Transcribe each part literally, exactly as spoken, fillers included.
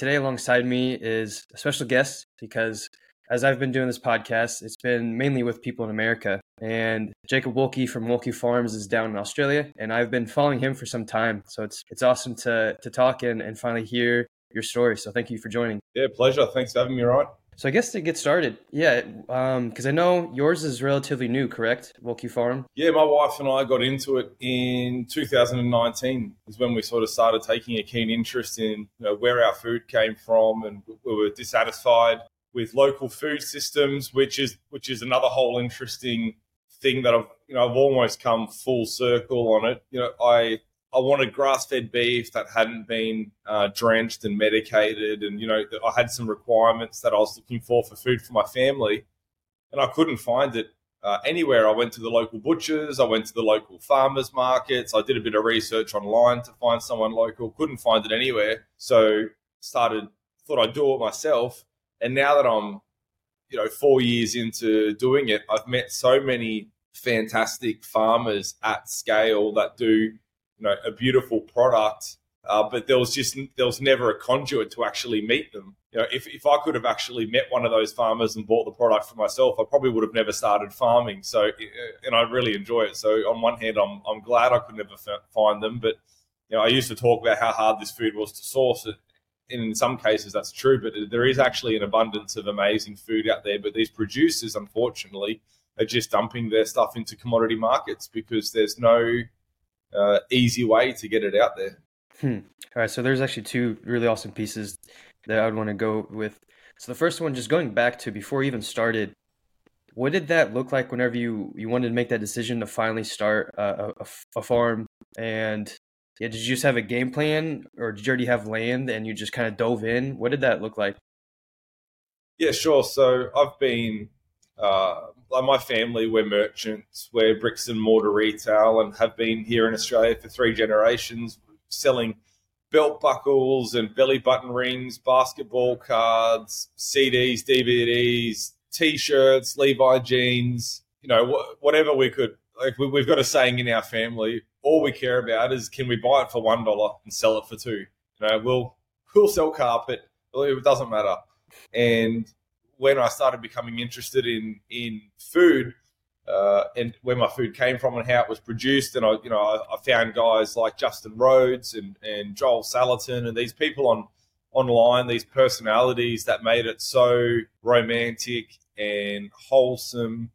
today alongside me is a special guest, because as I've been doing this podcast, it's been mainly with people in America. And Jacob Wolki from Wolki Farms is down in Australia, and I've been following him for some time. So it's it's awesome to to talk and, and finally hear your story. So thank you for joining. Yeah, pleasure. Thanks for having me, Ryan. So I guess to get started, yeah, because um, I know yours is relatively new, correct? Wolki Farm? Yeah, my wife and I got into it in two thousand nineteen is when we sort of started taking a keen interest in, you know, where our food came from, and we were dissatisfied with local food systems, which is which is another whole interesting thing that I've, you know, I've almost come full circle on it. You know, I I wanted grass-fed beef that hadn't been uh, drenched and medicated, and, you know, I had some requirements that I was looking for for food for my family, and I couldn't find it uh, anywhere. I went to the local butchers, I went to the local farmers markets, I did a bit of research online to find someone local, couldn't find it anywhere, so started, thought I'd do it myself. And now that I'm, you know, four years into doing it, I've met so many fantastic farmers at scale that do, you know, a beautiful product. Uh, but there was just there was never a conduit to actually meet them. You know, if if I could have actually met one of those farmers and bought the product for myself, I probably would have never started farming. So, and I really enjoy it. So on one hand, I'm I'm glad I could never find them. But, you know, I used to talk about how hard this food was to source. It, And in some cases that's true, but there is actually an abundance of amazing food out there. But these producers, unfortunately, are just dumping their stuff into commodity markets because there's no uh, easy way to get it out there. Hmm. All right. So there's actually two really awesome pieces that I would want to go with. So the first one, just going back to before you even started, what did that look like whenever you, you wanted to make that decision to finally start a, a, a farm? And yeah, did you just have a game plan, or did you already have land and you just kind of dove in? What did that look like? Yeah, sure. So I've been, uh, like my family, we're merchants, we're bricks and mortar retail, and have been here in Australia for three generations, selling belt buckles and belly button rings, basketball cards, C Ds, D V Ds, T-shirts, Levi jeans, you know, whatever we could. Like, we've got a saying in our family, all we care about is, can we buy it for one dollar and sell it for two? You know, we'll, we'll sell carpet. It doesn't matter. And when I started becoming interested in, in food, uh, and where my food came from and how it was produced, and I, you know, I, I found guys like Justin Rhodes and, and Joel Salatin and these people on online, these personalities that made it so romantic and wholesome.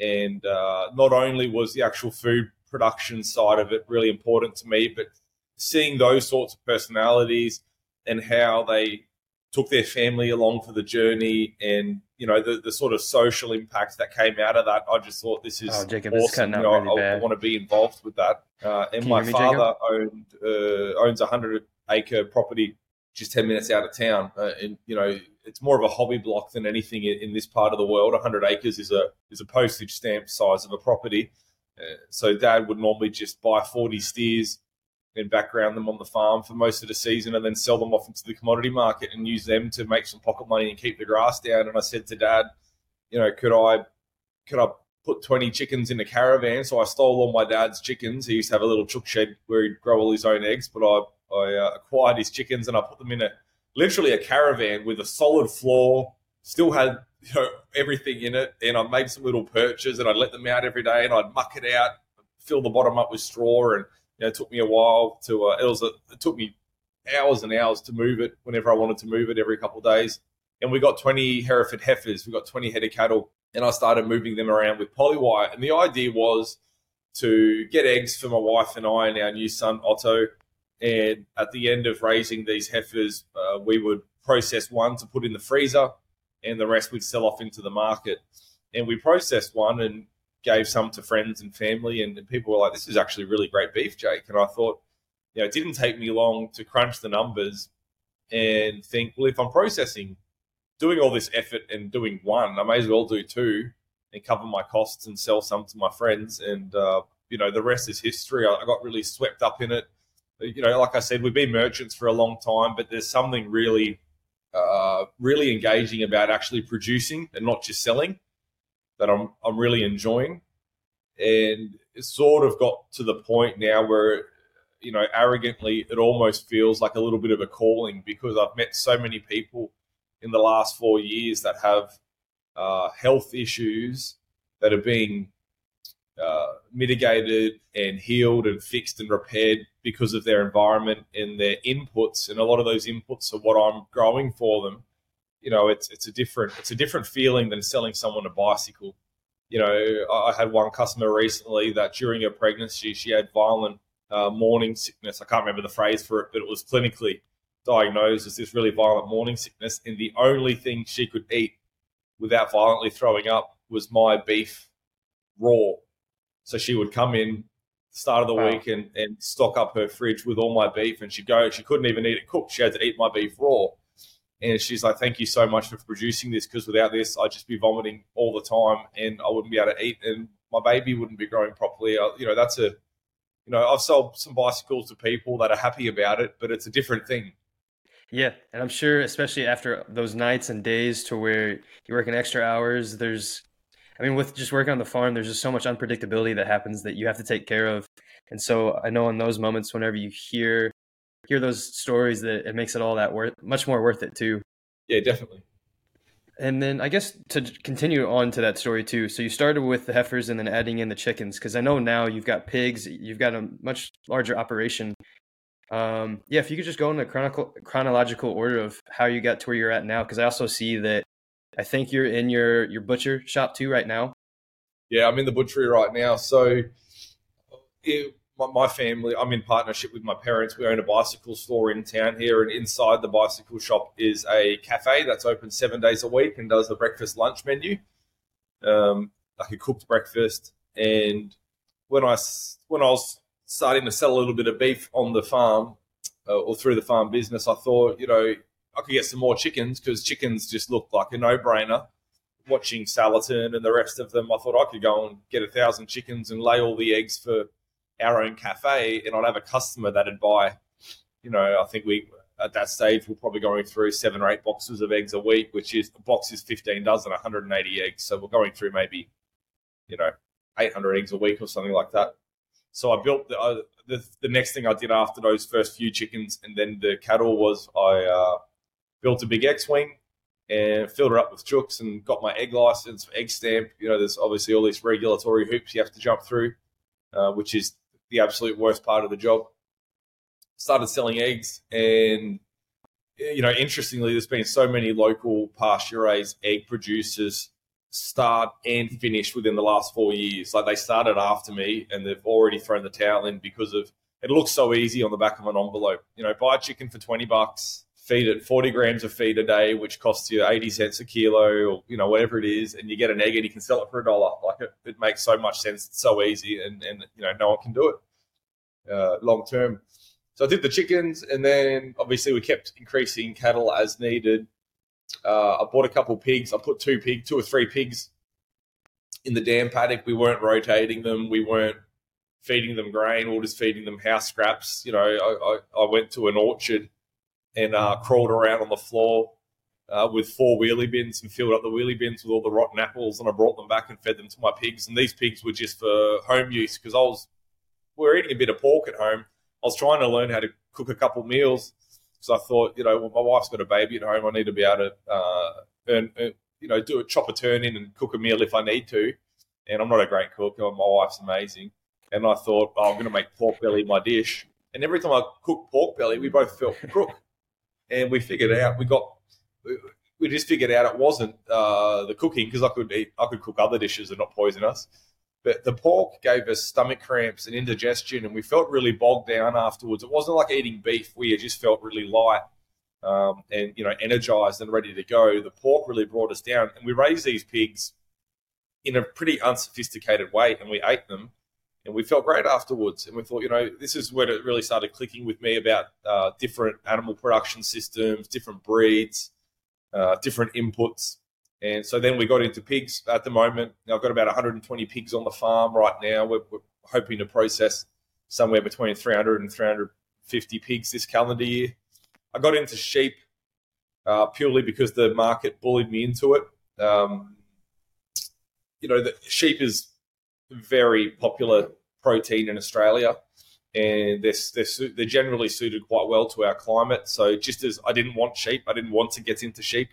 And uh, not only was the actual food production side of it really important to me, but seeing those sorts of personalities and how they took their family along for the journey, and, you know, the, the sort of social impact that came out of that, I just thought, this is oh, Jacob, awesome. This is cutting out, you know, really I, I want to be involved with that. Uh, and Can my me, father owned, uh, owns a hundred acre property just ten minutes out of town. Uh, and, you know, it's more of a hobby block than anything in, in this part of the world. one hundred acres is a is a postage stamp size of a property. Uh, so Dad would normally just buy forty steers and background them on the farm for most of the season, and then sell them off into the commodity market and use them to make some pocket money and keep the grass down. And I said to Dad, you know, could I could I put twenty chickens in a caravan? So I stole all my dad's chickens. He used to have a little chook shed where he'd grow all his own eggs, but I, I uh, acquired his chickens and I put them in a literally a caravan with a solid floor, still had, you know, everything in it. And I made some little perches and I'd let them out every day, and I'd muck it out, fill the bottom up with straw. And, you know, it took me a while to, uh, it was, a, it took me hours and hours to move it whenever I wanted to move it, every couple of days. And we got twenty Hereford heifers, we got twenty head of cattle, and I started moving them around with polywire. And the idea was to get eggs for my wife and I and our new son, Otto. And at the end of raising these heifers, uh, we would process one to put in the freezer, and the rest we'd sell off into the market. And we processed one and gave some to friends and family, and, and people were like, this is actually really great beef, Jake. And I thought, you know, it didn't take me long to crunch the numbers and think, well, if I'm processing, doing all this effort and doing one, I may as well do two and cover my costs and sell some to my friends. And, uh, you know, the rest is history. I, I got really swept up in it. You know, like I said, we've been merchants for a long time, but there's something really, uh, really engaging about actually producing and not just selling that I'm I'm really enjoying. And it sort of got to the point now where you know, arrogantly, it almost feels like a little bit of a calling, because I've met so many people in the last four years that have uh, health issues that are being uh, mitigated and healed and fixed and repaired because of their environment and their inputs. And a lot of those inputs are what I'm growing for them. You know, it's it's a different it's a different feeling than selling someone a bicycle. You know, I had one customer recently that during her pregnancy, she had violent uh, morning sickness. I can't remember the phrase for it, but it was clinically diagnosed as this really violent morning sickness. And the only thing she could eat without violently throwing up was my beef raw. So she would come in the start of the wow. week and, and stock up her fridge with all my beef. And she'd go, she couldn't even eat it cooked. She had to eat my beef raw. And she's like, thank you so much for producing this, because without this, I'd just be vomiting all the time and I wouldn't be able to eat and my baby wouldn't be growing properly. I, you know, that's a, you know, I've sold some bicycles to people that are happy about it, but it's a different thing. Yeah. And I'm sure, especially after those nights and days to where you're working extra hours, there's, I mean, with just working on the farm, there's just so much unpredictability that happens that you have to take care of. And so I know in those moments, whenever you hear, hear those stories, that it makes it all that worth much more worth it too. Yeah, definitely. And then I guess to continue on to that story too. So you started with the heifers and then adding in the chickens, because I know now you've got pigs, you've got a much larger operation. Um, yeah, if you could just go in the chronicle, chronological order of how you got to where you're at now, because I also see that I think you're in your, your butcher shop too right now. Yeah, I'm in the butchery right now. So it, my family, I'm in partnership with my parents. We own a bicycle store in town here, and inside the bicycle shop is a cafe that's open seven days a week and does the breakfast lunch menu, um, like a cooked breakfast. And when I, when I was starting to sell a little bit of beef on the farm uh, or through the farm business, I thought, you know, I could get some more chickens, because chickens just looked like a no-brainer. Watching Salatin and the rest of them, I thought I could go and get a thousand chickens and lay all the eggs for our own cafe, and I'd have a customer that'd buy, you know, I think we, at that stage, we're probably going through seven or eight boxes of eggs a week, which is, a box is fifteen dozen, one hundred eighty eggs. So we're going through maybe, you know, eight hundred eggs a week or something like that. So I built, the, uh, the, the next thing I did after those first few chickens and then the cattle was I uh, built a big X-Wing and filled it up with chooks and got my egg license, egg stamp. You know, there's obviously all these regulatory hoops you have to jump through, uh, which is the absolute worst part of the job. Started selling eggs, and, you know, interestingly, there's been so many local pasture raised egg producers start and finish within the last four years. Like, they started after me and they've already thrown the towel in because of, it looks so easy on the back of an envelope. You know, buy a chicken for twenty bucks, feed it forty grams of feed a day, which costs you eighty cents a kilo or, you know, whatever it is. And you get an egg and you can sell it for a dollar. Like, it, it makes so much sense. It's so easy, and, and you know, no one can do it uh, long term. So I did the chickens, and then obviously we kept increasing cattle as needed. Uh, I bought a couple pigs. I put two pig, two or three pigs in the dam paddock. We weren't rotating them. We weren't feeding them grain. We were just feeding them house scraps. You know, I, I, I went to an orchard and uh, crawled around on the floor uh, with four wheelie bins and filled up the wheelie bins with all the rotten apples, and I brought them back and fed them to my pigs. And these pigs were just for home use, because I was we were eating a bit of pork at home. I was trying to learn how to cook a couple meals, because I thought, you know, well, my wife's got a baby at home. I need to be able to, uh, earn, earn, you know, do a chop a turn in and cook a meal if I need to. And I'm not a great cook. My wife's amazing. And I thought, oh, I'm going to make pork belly my dish. And every time I cooked pork belly, we both felt crook. And we figured out, we got, we just figured out it wasn't uh, the cooking, because I could eat, I could cook other dishes and not poison us. But the pork gave us stomach cramps and indigestion, and we felt really bogged down afterwards. It wasn't like eating beef. We just felt really light um, and, you know, energized and ready to go. The pork really brought us down, and we raised these pigs in a pretty unsophisticated way, and we ate them. And we felt great afterwards. And we thought, you know, this is where it really started clicking with me about uh, different animal production systems, different breeds, uh, different inputs. And so then we got into pigs at the moment. Now I've got about one hundred twenty pigs on the farm right now. We're, we're hoping to process somewhere between three hundred and three hundred fifty pigs this calendar year. I got into sheep uh, purely because the market bullied me into it. Um, you know, the sheep is very popular protein in Australia, and they're, they're, they're generally suited quite well to our climate. So just as I didn't want sheep, I didn't want to get into sheep,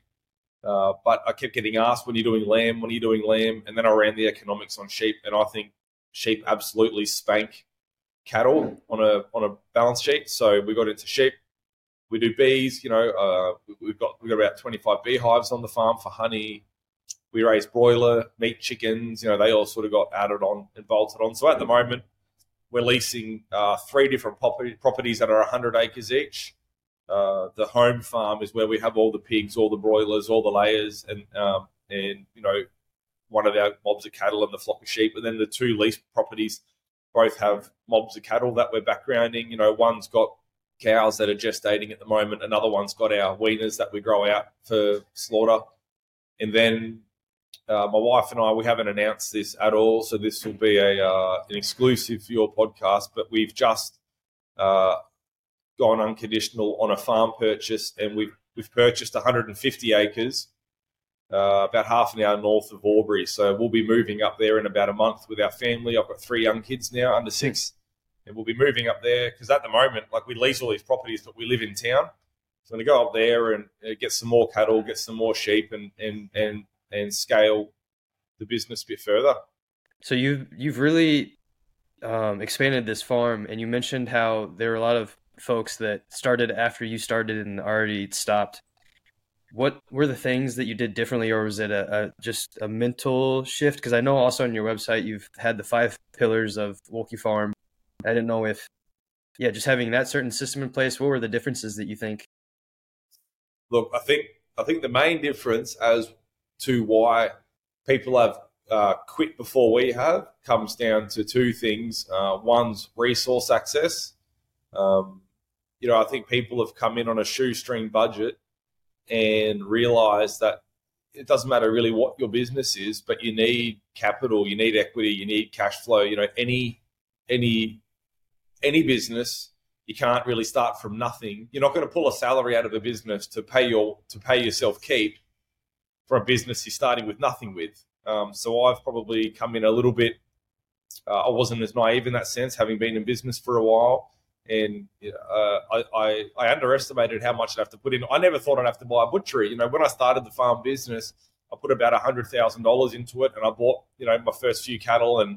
uh, but I kept getting asked, when are you doing lamb, when are you doing lamb? And then I ran the economics on sheep, and I think sheep absolutely spank cattle on a on a balance sheet. So we got into sheep. We do bees, you know, uh, we've got we've got about twenty-five beehives on the farm for honey. We raise broiler, meat, chickens, you know, they all sort of got added on and bolted on. So at the moment, we're leasing uh, three different property, properties that are one hundred acres each. Uh, the home farm is where we have all the pigs, all the broilers, all the layers, and, um, and you know, one of our mobs of cattle and the flock of sheep. And then the two leased properties both have mobs of cattle that we're backgrounding. You know, one's got cows that are gestating at the moment. Another one's got our weaners that we grow out for slaughter. And then uh, my wife and I, we haven't announced this at all, so this will be a uh, an exclusive for your podcast, but we've just uh, gone unconditional on a farm purchase, and we've, we've purchased one hundred fifty acres, uh, about half an hour north of Albury. So we'll be moving up there in about a month with our family. I've got three young kids now, under six. And we'll be moving up there because at the moment, like, we lease all these properties, but we live in town. So I'm going to go up there and get some more cattle, get some more sheep, and and and, and scale the business a bit further. So you've, you've really um, expanded this farm, and you mentioned how there were a lot of folks that started after you started and already stopped. What were the things that you did differently, or was it a, a just a mental shift? Because I know also on your website, you've had the five pillars of Wolki Farm. I didn't know if, yeah, just having that certain system in place, what were the differences that you think? Look, I think I think the main difference as to why people have uh, quit before we have comes down to two things. Uh, one's resource access. Um, you know, I think people have come in on a shoestring budget and realized that it doesn't matter really what your business is, but you need capital, you need equity, you need cash flow. You know, any any Any business, you can't really start from nothing. You're not going to pull a salary out of a business to pay your to pay yourself keep for a business you're starting with nothing with. Um, so I've probably come in a little bit. Uh, I wasn't as naive in that sense, having been in business for a while, and uh, I, I I underestimated how much I'd have to put in. I never thought I'd have to buy a butchery. You know, when I started the farm business, I put about a hundred thousand dollars into it, and I bought you know my first few cattle and.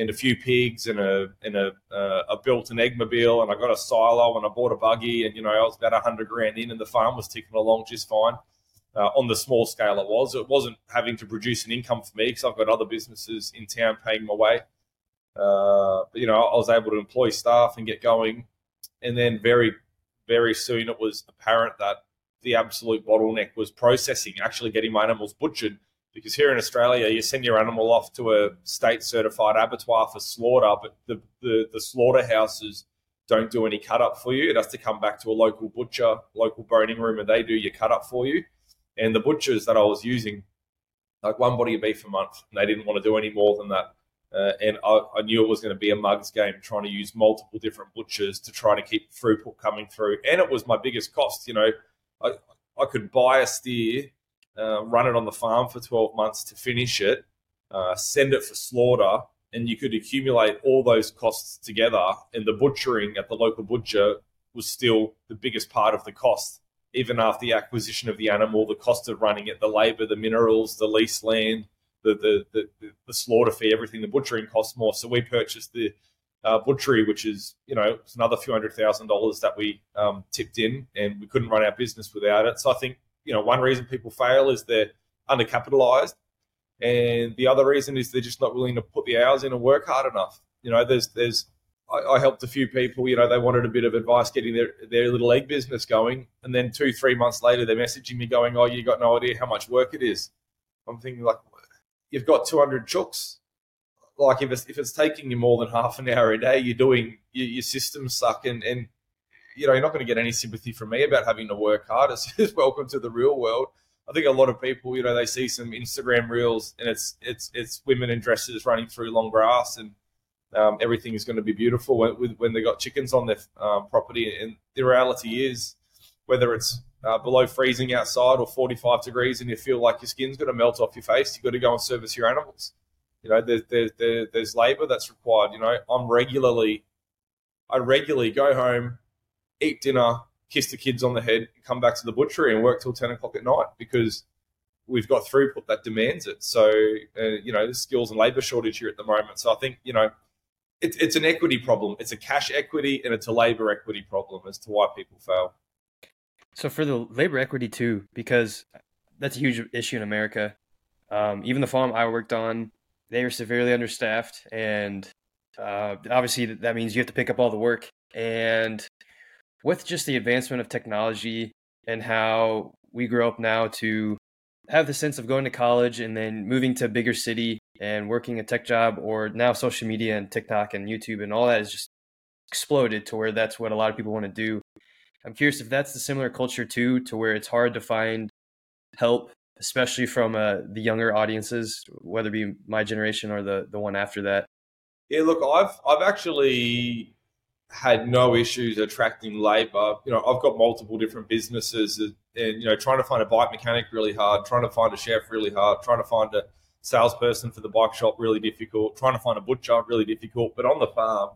and a few pigs and a and a uh, I built an eggmobile, and I got a silo, and I bought a buggy, and you know I was about a hundred grand in, and the farm was ticking along just fine. Uh, on the small scale, it was it wasn't having to produce an income for me because I've got other businesses in town paying my way. Uh, but, you know, I was able to employ staff and get going, and then very very soon it was apparent that the absolute bottleneck was processing, actually getting my animals butchered. Because here in Australia, you send your animal off to a state-certified abattoir for slaughter, but the, the, the slaughterhouses don't do any cut-up for you. It has to come back to a local butcher, local boning room, and they do your cut-up for you. And the butchers that I was using, like one body of beef a month, and they didn't want to do any more than that. Uh, and I, I knew it was going to be a mug's game trying to use multiple different butchers to try to keep throughput coming through. And it was my biggest cost. You know, I, I could buy a steer, Uh, run it on the farm for twelve months to finish it, uh, send it for slaughter, and you could accumulate all those costs together. And the butchering at the local butcher was still the biggest part of the cost. Even after the acquisition of the animal, the cost of running it, the labor, the minerals, the lease land, the the the, the slaughter fee, everything, the butchering costs more. So we purchased the uh, butchery, which is, you know, it's another few hundred thousand dollars that we um, tipped in, and we couldn't run our business without it. So I think, you know, one reason people fail is they're undercapitalized, and the other reason is they're just not willing to put the hours in and work hard enough. You know, there's there's I, I helped a few people. You know, they wanted a bit of advice getting their, their little egg business going, and then two three months later they're messaging me going, "Oh, you got no idea how much work it is." I'm thinking, like, you've got two hundred chooks. Like, if it's if it's taking you more than half an hour a day, you're doing your, your systems suck, and and. You know, you're not going to get any sympathy from me about having to work hard. It's just welcome to the real world. I think a lot of people, you know, they see some Instagram reels, and it's it's it's women in dresses running through long grass, and um, everything is going to be beautiful when, when they got chickens on their uh, property. And the reality is, whether it's uh, below freezing outside or forty-five degrees, and you feel like your skin's going to melt off your face, you've got to go and service your animals. You know, there, there, there, there's labor that's required. You know, I'm regularly I regularly go home, eat dinner, kiss the kids on the head, come back to the butchery and work till ten o'clock at night because we've got throughput that demands it. So, uh, you know, there's skills and labor shortage here at the moment. So I think, you know, it, it's an equity problem. It's a cash equity and it's a labor equity problem as to why people fail. So for the labor equity too, because that's a huge issue in America. Um, even the farm I worked on, they were severely understaffed. And uh, obviously that means you have to pick up all the work. And with just the advancement of technology and how we grow up now to have the sense of going to college and then moving to a bigger city and working a tech job, or now social media and TikTok and YouTube and all that has just exploded to where that's what a lot of people want to do. I'm curious if that's the similar culture too, to where it's hard to find help, especially from uh, the younger audiences, whether it be my generation or the the one after that. Yeah, look, I've I've actually had no issues attracting labor. You know, I've got multiple different businesses and, you know, trying to find a bike mechanic really hard, trying to find a chef really hard, trying to find a salesperson for the bike shop really difficult, trying to find a butcher really difficult. But on the farm,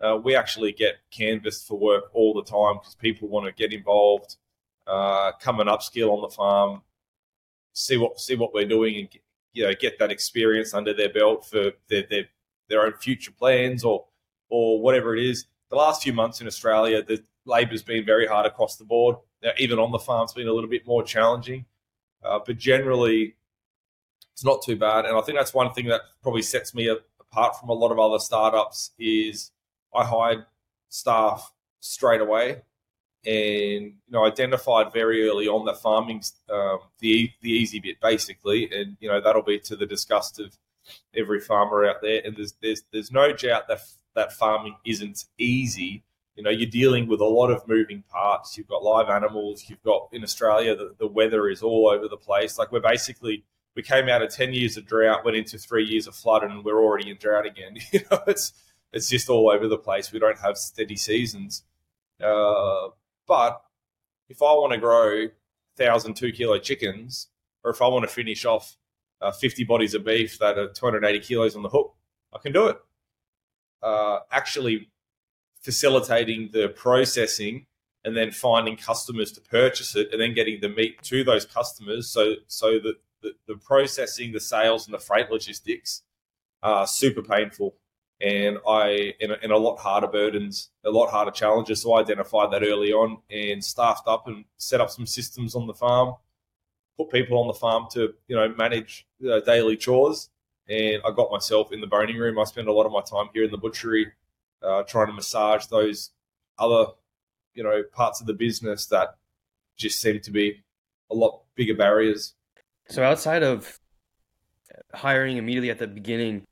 uh, we actually get canvassed for work all the time because people want to get involved, uh, come and upskill on the farm, see what see what we're doing and, you know, get that experience under their belt for their their, their own future plans or or whatever it is. The last few months in Australia, the labour's been very hard across the board. Now, even on the farm, it's been a little bit more challenging. Uh, but generally, it's not too bad. And I think that's one thing that probably sets me apart from a lot of other startups is I hired staff straight away and, you know, identified very early on that farming's um, the, the easy bit, basically. And, you know, that'll be to the disgust of every farmer out there. And there's there's, there's no doubt that that farming isn't easy. You know, you're dealing with a lot of moving parts. You've got live animals. You've got, in Australia, the, the weather is all over the place. Like we're basically, we came out of ten years of drought, went into three years of flood, and we're already in drought again. You know, it's it's just all over the place. We don't have steady seasons. Uh, but if I want to grow one thousand two-kilo chickens, or if I want to finish off uh, fifty bodies of beef that are two hundred eighty kilos on the hook, I can do it. Uh, actually facilitating the processing and then finding customers to purchase it and then getting the meat to those customers. So so that the, the processing, the sales and the freight logistics are super painful and I and a, and a lot harder burdens, a lot harder challenges. So I identified that early on and staffed up and set up some systems on the farm, put people on the farm to, you know, manage uh, daily chores. And I got myself in the boning room. I spend a lot of my time here in the butchery uh, trying to massage those other, you know, parts of the business that just seem to be a lot bigger barriers. So outside of hiring immediately at the beginning,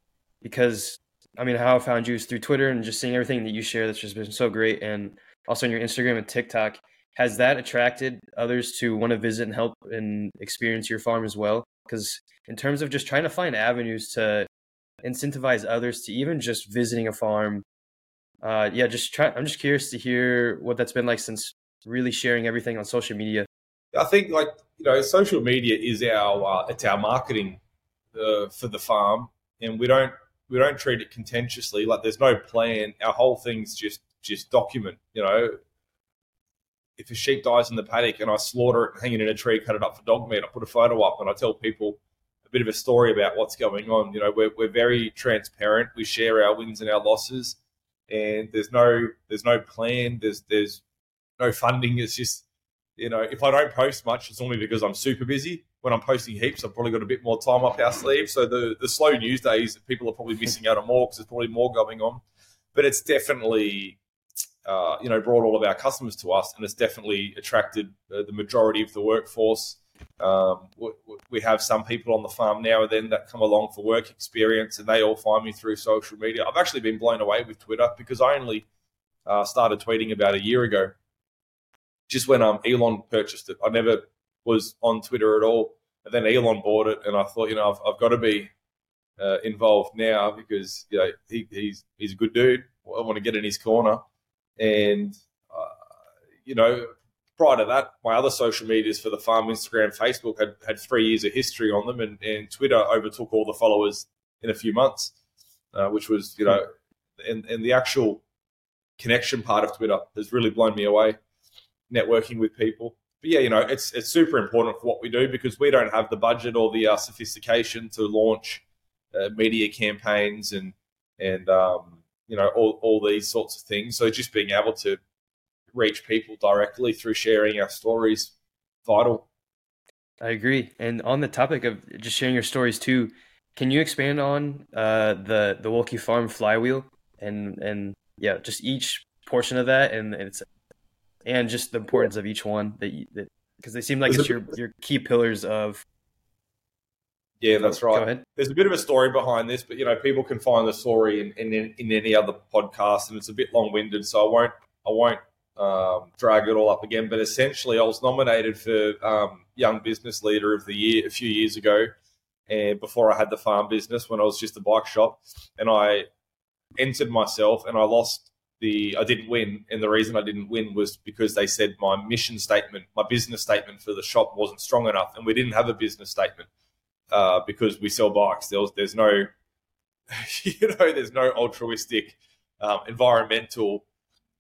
because, I mean, how I found you is through Twitter and just seeing everything that you share that's just been so great. And also on your Instagram and TikTok, has that attracted others to want to visit and help and experience your farm as well? Because in terms of just trying to find avenues to incentivize others to even just visiting a farm, uh, yeah, just try. I'm just curious to hear what that's been like since really sharing everything on social media. I think, like, you know, social media is our uh, it's our marketing uh, for the farm, and we don't we don't treat it contentiously. Like, there's no plan. Our whole thing's just just document. You know, if a sheep dies in the paddock and I slaughter it, hang it in a tree, cut it up for dog meat, I put a photo up and I tell people a bit of a story about what's going on. You know, we're we're very transparent. We share our wins and our losses, and there's no there's no plan. There's there's no funding. It's just, you know, if I don't post much, it's only because I'm super busy. When I'm posting heaps, I've probably got a bit more time up our sleeve. So the the slow news days, people are probably missing out on more because there's probably more going on. But it's definitely Uh, you know, brought all of our customers to us, and it's definitely attracted uh, the majority of the workforce. Um, we, we have some people on the farm now and then that come along for work experience, and they all find me through social media. I've actually been blown away with Twitter because I only uh, started tweeting about a year ago, just when um, Elon purchased it. I never was on Twitter at all, and then Elon bought it, and I thought, you know, I've, I've got to be uh, involved now because, you know, he, he's he's a good dude. I want to get in his corner. And, uh, you know, prior to that, my other social medias for the farm, Instagram, Facebook, had, had three years of history on them. And, and Twitter overtook all the followers in a few months, uh, which was, you know, and, and the actual connection part of Twitter has really blown me away, networking with people. But yeah, you know, it's it's super important for what we do because we don't have the budget or the uh, sophistication to launch uh, media campaigns and and um, you know all all these sorts of things. So just being able to reach people directly through sharing our stories, vital. I agree. And on the topic of just sharing your stories too, can you expand on uh, the the Wolki Farm Flywheel and and yeah, just each portion of that and it's and just the importance yeah. of each one that because they seem like there's it's your your key pillars of. Yeah, that's right. Go ahead. There's a bit of a story behind this, but you know people can find the story in in, in any other podcast, and it's a bit long winded, so I won't I won't. Um, drag it all up again, but essentially I was nominated for um, Young Business Leader of the Year a few years ago, and before I had the farm business when I was just a bike shop, and I entered myself and I lost the I didn't win, and the reason I didn't win was because they said my mission statement, my business statement for the shop wasn't strong enough, and we didn't have a business statement uh, because we sell bikes. There was, there's no you know there's no altruistic um, environmental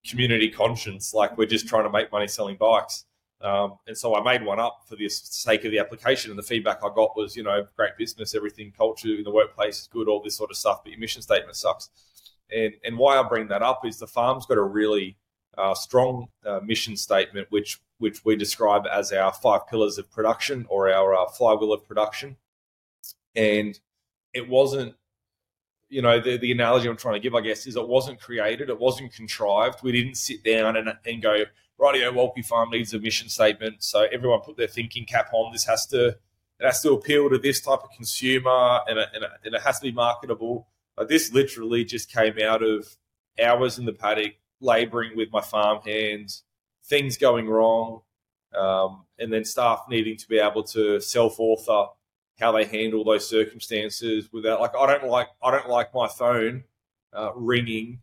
community conscience, like we're just trying to make money selling bikes. Um, and so I made one up for the sake of the application, and the feedback I got was, you know, great business, everything, culture in the workplace is good, all this sort of stuff, but your mission statement sucks. And and why I bring that up is the farm's got a really uh, strong uh, mission statement, which which we describe as our five pillars of production or our uh, flywheel of production. And it wasn't, you know, the, the analogy I'm trying to give, I guess, is it wasn't created. It wasn't contrived. We didn't sit down and, and go, rightio, Wolki Farm needs a mission statement. So everyone put their thinking cap on. This has to, it has to appeal to this type of consumer, and it, and it, and it has to be marketable. Like, this literally just came out of hours in the paddock, laboring with my farm hands, things going wrong, um, and then staff needing to be able to self-author how they handle those circumstances without, like, I don't like, I don't like my phone uh, ringing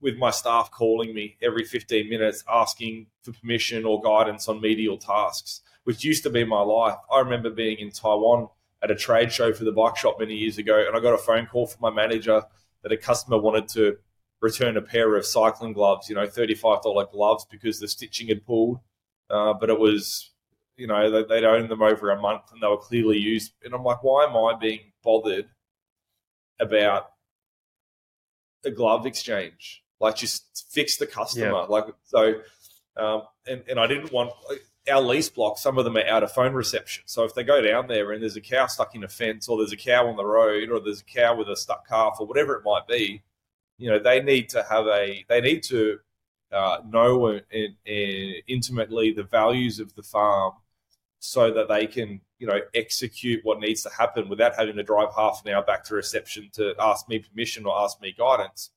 with my staff calling me every fifteen minutes asking for permission or guidance on medial tasks, which used to be my life. I remember being in Taiwan at a trade show for the bike shop many years ago, and I got a phone call from my manager that a customer wanted to return a pair of cycling gloves, you know, thirty-five dollars gloves, because the stitching had pulled, uh, but it was, you know, they'd owned them over a month and they were clearly used. And I'm like, why am I being bothered about a glove exchange? Like, just fix the customer. Yeah. Like, so, um, and, and I didn't want, like, our lease block, some of them are out of phone reception. So if they go down there and there's a cow stuck in a fence, or there's a cow on the road, or there's a cow with a stuck calf, or whatever it might be, you know, they need to have a, they need to uh, know and, and, and intimately the values of the farm, so that they can, you know, execute what needs to happen without having to drive half an hour back to reception to ask me permission or ask me guidance.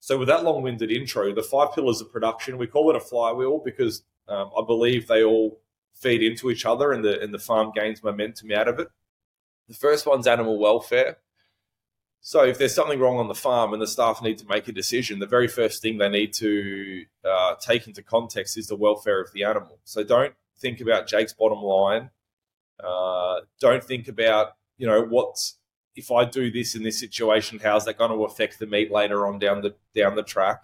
So with that long-winded intro, the five pillars of production, we call it a flywheel because um, I believe they all feed into each other, and the and the farm gains momentum out of it. The first one's animal welfare. So if there's something wrong on the farm and the staff need to make a decision, the very first thing they need to uh, take into context is the welfare of the animal. So don't think about Jake's bottom line. Uh, don't think about, you know, what's, if I do this in this situation, how's that going to affect the meat later on down the down the track?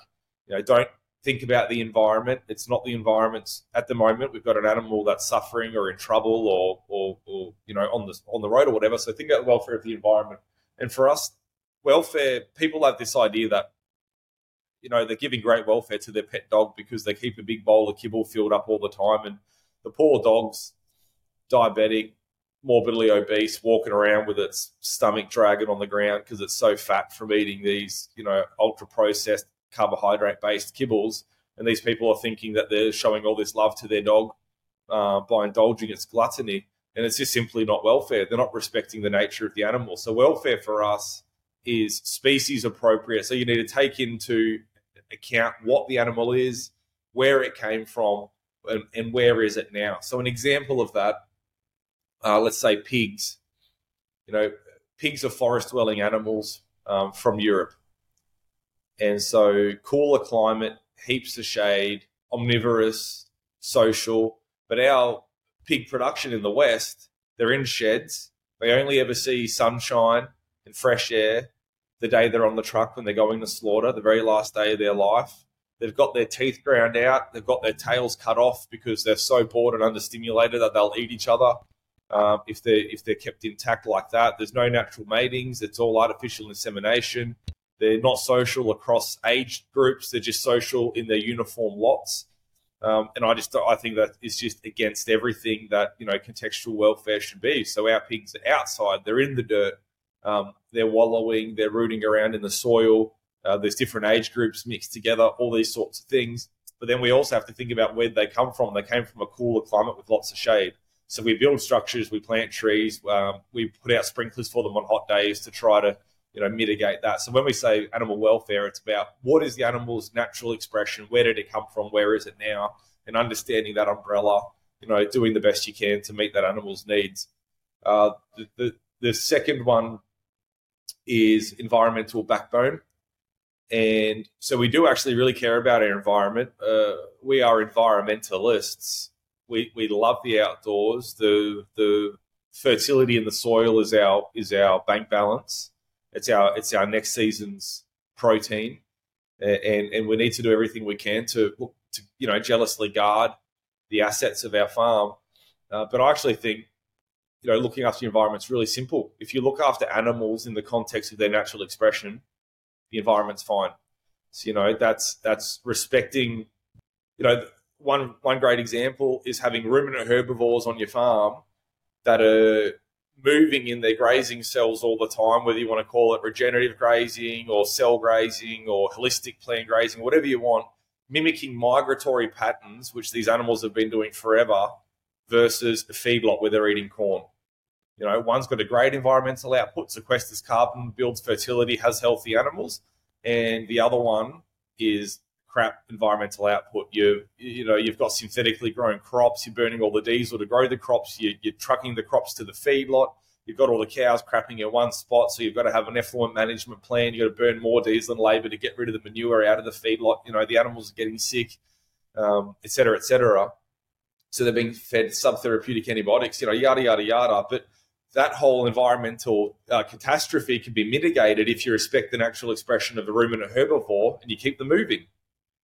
You know, don't think about the environment. It's not the environment's at the moment. We've got an animal that's suffering or in trouble or or, or you know on the on the road or whatever. So think about the welfare of the environment. And for us, welfare, people have this idea that, you know, they're giving great welfare to their pet dog because they keep a big bowl of kibble filled up all the time, and the poor dog's diabetic, morbidly obese, walking around with its stomach dragging on the ground because it's so fat from eating these, you know, ultra-processed, carbohydrate-based kibbles. And these people are thinking that they're showing all this love to their dog uh, by indulging its gluttony, and it's just simply not welfare. They're not respecting the nature of the animal. So welfare for us is species appropriate. So you need to take into account what the animal is, where it came from, And, and where is it now? So an example of that, uh, let's say pigs. You know, pigs are forest-dwelling animals um, from Europe. And so cooler climate, heaps of shade, omnivorous, social. But our pig production in the West, they're in sheds. They only ever see sunshine and fresh air the day they're on the truck when they're going to slaughter, the very last day of their life. They've got their teeth ground out. They've got their tails cut off because they're so bored and understimulated that they'll eat each other. Um, if they're, if they're kept intact like that, there's no natural matings. It's all artificial insemination. They're not social across age groups. They're just social in their uniform lots. Um, and I just I think that is just against everything that, you know, contextual welfare should be. So our pigs are outside. They're in the dirt. Um, they're wallowing. They're rooting around in the soil. Uh, there's different age groups mixed together, all these sorts of things. But then we also have to think about where they come from. They came from a cooler climate with lots of shade. So we build structures, we plant trees, um, we put out sprinklers for them on hot days to try to, you know, mitigate that. So when we say animal welfare, it's about what is the animal's natural expression? Where did it come from? Where is it now? And understanding that umbrella, you know, doing the best you can to meet that animal's needs. Uh, the, the, the second one is environmental backbone. And so we do actually really care about our environment. Uh, we are environmentalists. We we love the outdoors. The the fertility in the soil is our is our bank balance. It's our it's our next season's protein, and and we need to do everything we can to to you know jealously guard the assets of our farm. Uh, but I actually think you know looking after the environment's really simple. If you look after animals in the context of their natural expression, the environment's fine. So you know that's that's respecting you know. One one great example is having ruminant herbivores on your farm that are moving in their grazing cells all the time, whether you want to call it regenerative grazing or cell grazing or holistic plan grazing, whatever you want, mimicking migratory patterns, which these animals have been doing forever, versus a feedlot where they're eating corn. You know, one's got a great environmental output, sequesters carbon, builds fertility, has healthy animals, and the other one is crap environmental output. You you know you've got synthetically grown crops. You're burning all the diesel to grow the crops. You, you're trucking the crops to the feedlot. You've got all the cows crapping in one spot, so you've got to have an effluent management plan. You've got to burn more diesel and labour to get rid of the manure out of the feedlot. You know the animals are getting sick, um, et cetera, et cetera. So they're being fed subtherapeutic antibiotics. You know yada yada yada. But that whole environmental uh, catastrophe can be mitigated if you respect the natural expression of the ruminant herbivore and you keep them moving.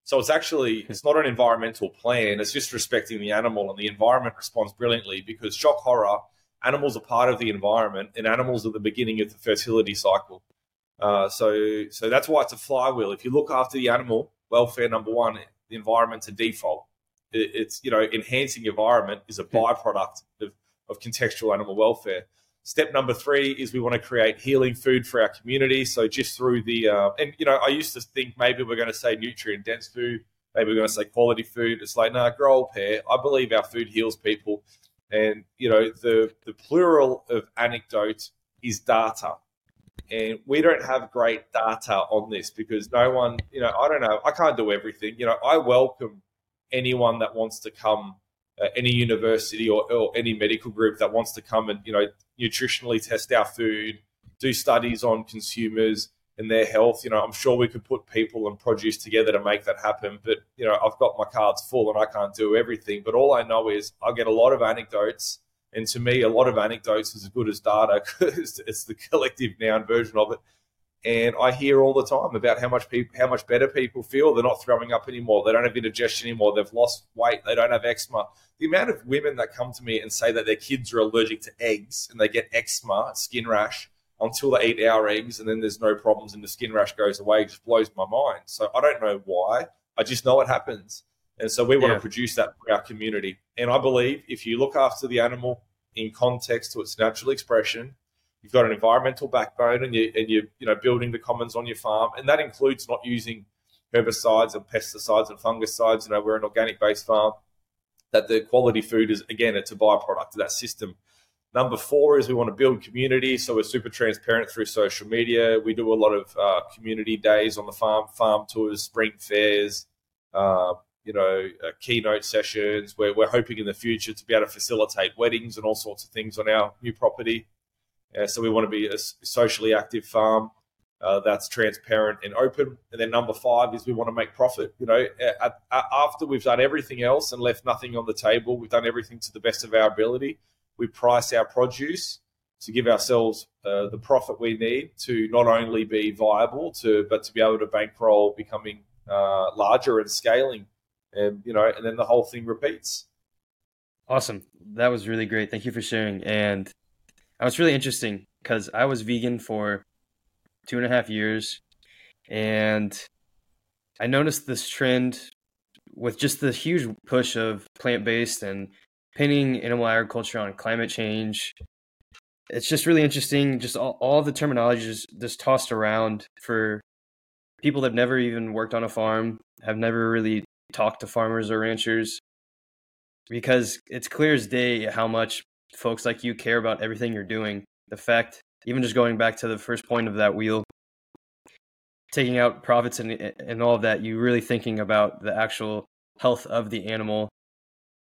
So it's actually, it's not an environmental plan. It's just respecting the animal, and the environment responds brilliantly because, shock horror, animals are part of the environment, and animals are the beginning of the fertility cycle. Uh, so so that's why it's a flywheel. If you look after the animal, welfare number one, the environment's a default. It, it's, you know, enhancing environment is a byproduct of, of contextual animal welfare. Step number three is we want to create healing food for our community. So just through the, uh, and you know, I used to think maybe we're going to say nutrient dense food, maybe we're going to say quality food. It's like, nah, grow old pear. I believe our food heals people. And you know, the, the plural of anecdote is data. And we don't have great data on this because no one, you know, I don't know, I can't do everything. You know, I welcome anyone that wants to come Uh, any university or, or any medical group that wants to come and, you know, nutritionally test our food, do studies on consumers and their health. You know, I'm sure we could put people and produce together to make that happen. But, you know, I've got my cards full and I can't do everything. But all I know is I get a lot of anecdotes. And to me, a lot of anecdotes is as good as data because it's the collective noun version of it. And I hear all the time about how much people, how much better people feel. They're not throwing up anymore. They don't have indigestion anymore. They've lost weight. They don't have eczema. The amount of women that come to me and say that their kids are allergic to eggs and they get eczema, skin rash, until they eat our eggs, and then there's no problems and the skin rash goes away, it just blows my mind. So I don't know why. I just know it happens. And so we want yeah. to produce that for our community. And I believe if you look after the animal in context to its natural expression, you've got an environmental backbone, and you and you you know building the commons on your farm, and that includes not using herbicides and pesticides and fungicides. You know we're an organic-based farm. That the quality food is again it's a byproduct of that system. Number four is we want to build community, so we're super transparent through social media. We do a lot of uh, community days on the farm, farm tours, spring fairs, uh, you know, uh, keynote sessions. Where we're hoping in the future to be able to facilitate weddings and all sorts of things on our new property. Uh, so we want to be a socially active farm uh, that's transparent and open. And then number five is we want to make profit. You know, at, at, after we've done everything else and left nothing on the table, we've done everything to the best of our ability. We price our produce to give ourselves uh, the profit we need to not only be viable, to but to be able to bankroll becoming uh, larger and scaling, and you know, and then the whole thing repeats. Awesome. That was really great. Thank you for sharing. And that was really interesting because I was vegan for two and a half years, and I noticed this trend with just the huge push of plant-based and pinning animal agriculture on climate change. It's just really interesting, just all, all the terminologies just tossed around for people that have never even worked on a farm, have never really talked to farmers or ranchers, because it's clear as day how much folks like you care about everything you're doing. The fact, even just going back to the first point of that wheel, taking out profits and and all of that, you really thinking about the actual health of the animal,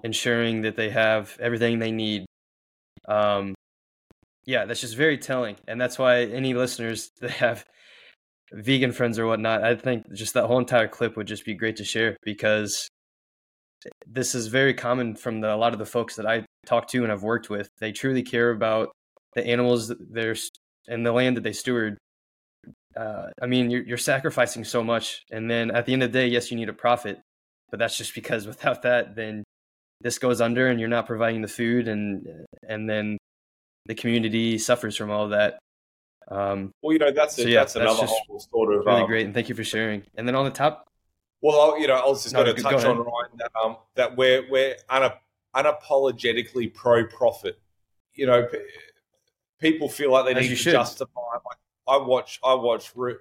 ensuring that they have everything they need. Um, yeah, that's just very telling. And that's why any listeners that have vegan friends or whatnot, I think just that whole entire clip would just be great to share, because this is very common from the, a lot of the folks that I talk to and I've worked with. They truly care about the animals they're, and the land that they steward. Uh, I mean, you're, you're sacrificing so much. And then at the end of the day, yes, you need a profit, but that's just because without that, then this goes under and you're not providing the food. And, and then the community suffers from all of that. Um, well, you know, that's, so it, yeah, that's, that's another whole sort of really um, great. And thank you for sharing. And then on the top. Well, I'll, you know, I was just no, going to go touch go on, Ryan, that, um, that we're, we're unap- unapologetically pro-profit. You know, p- people feel like they As need to should. justify, like, I watch I watch re-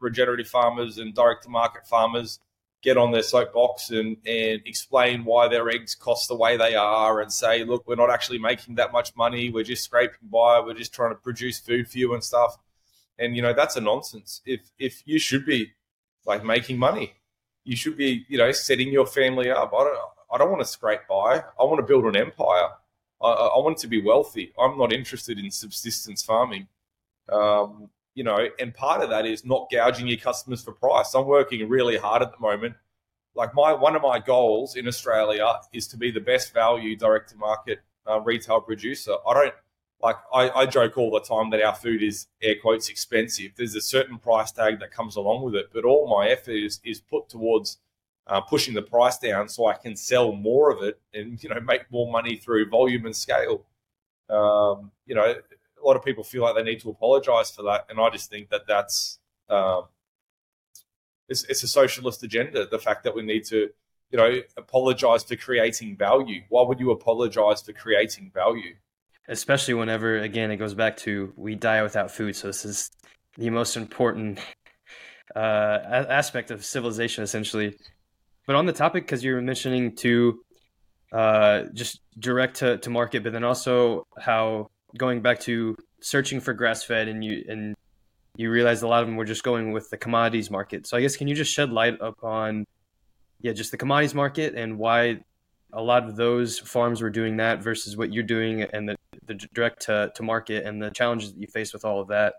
regenerative farmers and direct-to-market farmers get on their soapbox and, and explain why their eggs cost the way they are and say, look, we're not actually making that much money. We're just scraping by. We're just trying to produce food for you and stuff. And, you know, that's a nonsense. If if you should be, like, making money, you should be, you know, setting your family up. I don't I don't want to scrape by. I want to build an empire. I, I want to be wealthy. I'm not interested in subsistence farming. Um You know, and part of that is not gouging your customers for price. I'm working really hard at the moment. Like my one of my goals in Australia is to be the best value direct to market uh, retail producer. I don't like I, I joke all the time that our food is air quotes expensive. There's a certain price tag that comes along with it, but all my effort is is put towards uh, pushing the price down so I can sell more of it and, you know, make more money through volume and scale. Um, you know. A lot of people feel like they need to apologize for that, and I just think that that's um, it's, it's a socialist agenda. The fact that we need to, you know, apologize for creating value. Why would you apologize for creating value? Especially whenever, again, it goes back to we die without food. So this is the most important uh, aspect of civilization, essentially. But on the topic, because you were mentioning to uh, just direct to, to market, but then also how. Going back to searching for grass-fed, and you and you realized a lot of them were just going with the commodities market. So I guess, can you just shed light upon, yeah, just the commodities market and why a lot of those farms were doing that versus what you're doing, and the, the direct to, to market and the challenges that you face with all of that?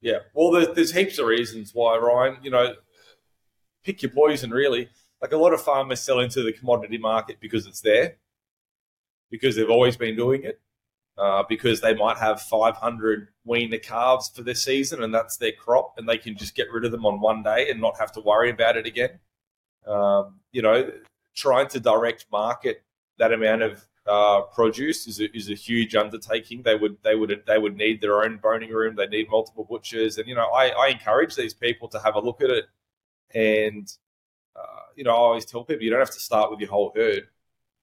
Yeah, well, there's, there's heaps of reasons why, Ryan. You know, pick your poison, really. Like a lot of farmers sell into the commodity market because it's there, because they've always been doing it. Uh, because they might have five hundred weaner calves for their season, and that's their crop, and they can just get rid of them on one day and not have to worry about it again. Um, you know, trying to direct market that amount of uh, produce is a, is a huge undertaking. They would they would they would need their own boning room. They need multiple butchers, and you know, I, I encourage these people to have a look at it. And uh, you know, I always tell people you don't have to start with your whole herd.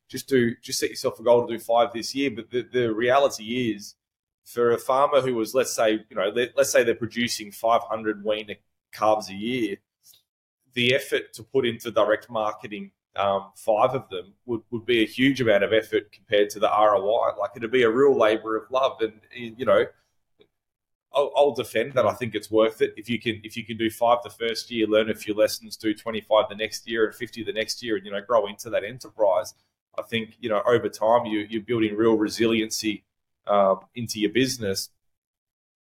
Just do, just set yourself a goal to do five this year. But the, the reality is, for a farmer who was, let's say, you know, let, let's say they're producing five hundred weaner calves a year, the effort to put into direct marketing um, five of them would, would be a huge amount of effort compared to the R O I. Like it'd be a real labor of love, and you know, I'll, I'll defend that. I think it's worth it if you can if you can do five the first year, learn a few lessons, do twenty-five the next year, and fifty the next year, and you know, grow into that enterprise. I think, you know, over time, you, you're building real resiliency um, into your business.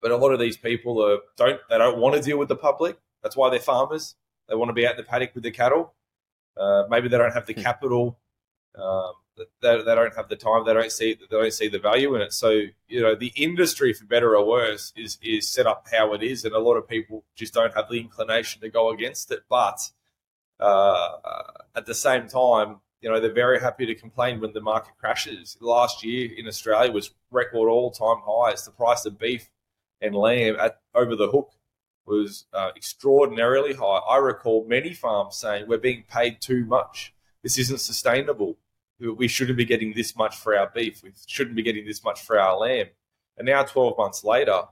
But a lot of these people are, don't they don't want to deal with the public. That's why they're farmers. They want to be out in the paddock with the cattle. Uh, maybe they don't have the capital. Um, they, they don't have the time. They don't see they don't see the value in it. So, you know, the industry, for better or worse, is is set up how it is, and a lot of people just don't have the inclination to go against it. But Uh, at the same time, you know, they're very happy to complain when the market crashes. Last year in Australia was record all-time highs. The price of beef and lamb at over the hook was uh, extraordinarily high. I recall many farms saying, we're being paid too much. This isn't sustainable. We shouldn't be getting this much for our beef. We shouldn't be getting this much for our lamb. And now twelve months later,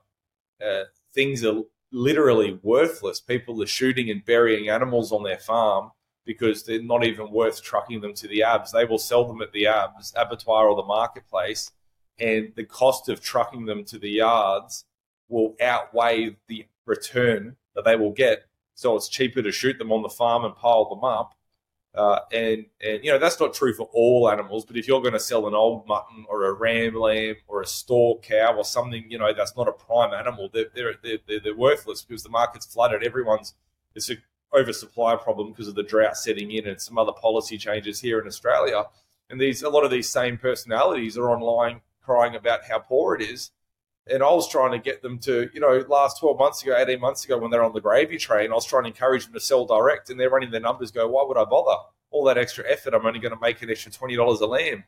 uh, things are literally worthless. People are shooting and burying animals on their farm because they're not even worth trucking them to the A B S. They will sell them at the A B S, abattoir, or the marketplace, and the cost of trucking them to the yards will outweigh the return that they will get. So it's cheaper to shoot them on the farm and pile them up. Uh, and, and, you know, that's not true for all animals, but if you're going to sell an old mutton or a ram lamb or a store cow or something, you know, that's not a prime animal, they're, they're, they're, they're worthless because the market's flooded. Everyone's, it's an oversupply problem because of the drought setting in and some other policy changes here in Australia. And these, a lot of these same personalities are online crying about how poor it is. And I was trying to get them to, you know, last twelve months ago, eighteen months ago, when they're on the gravy train, I was trying to encourage them to sell direct, and they're running their numbers go, why would I bother? All that extra effort, I'm only going to make an extra twenty dollars a lamb.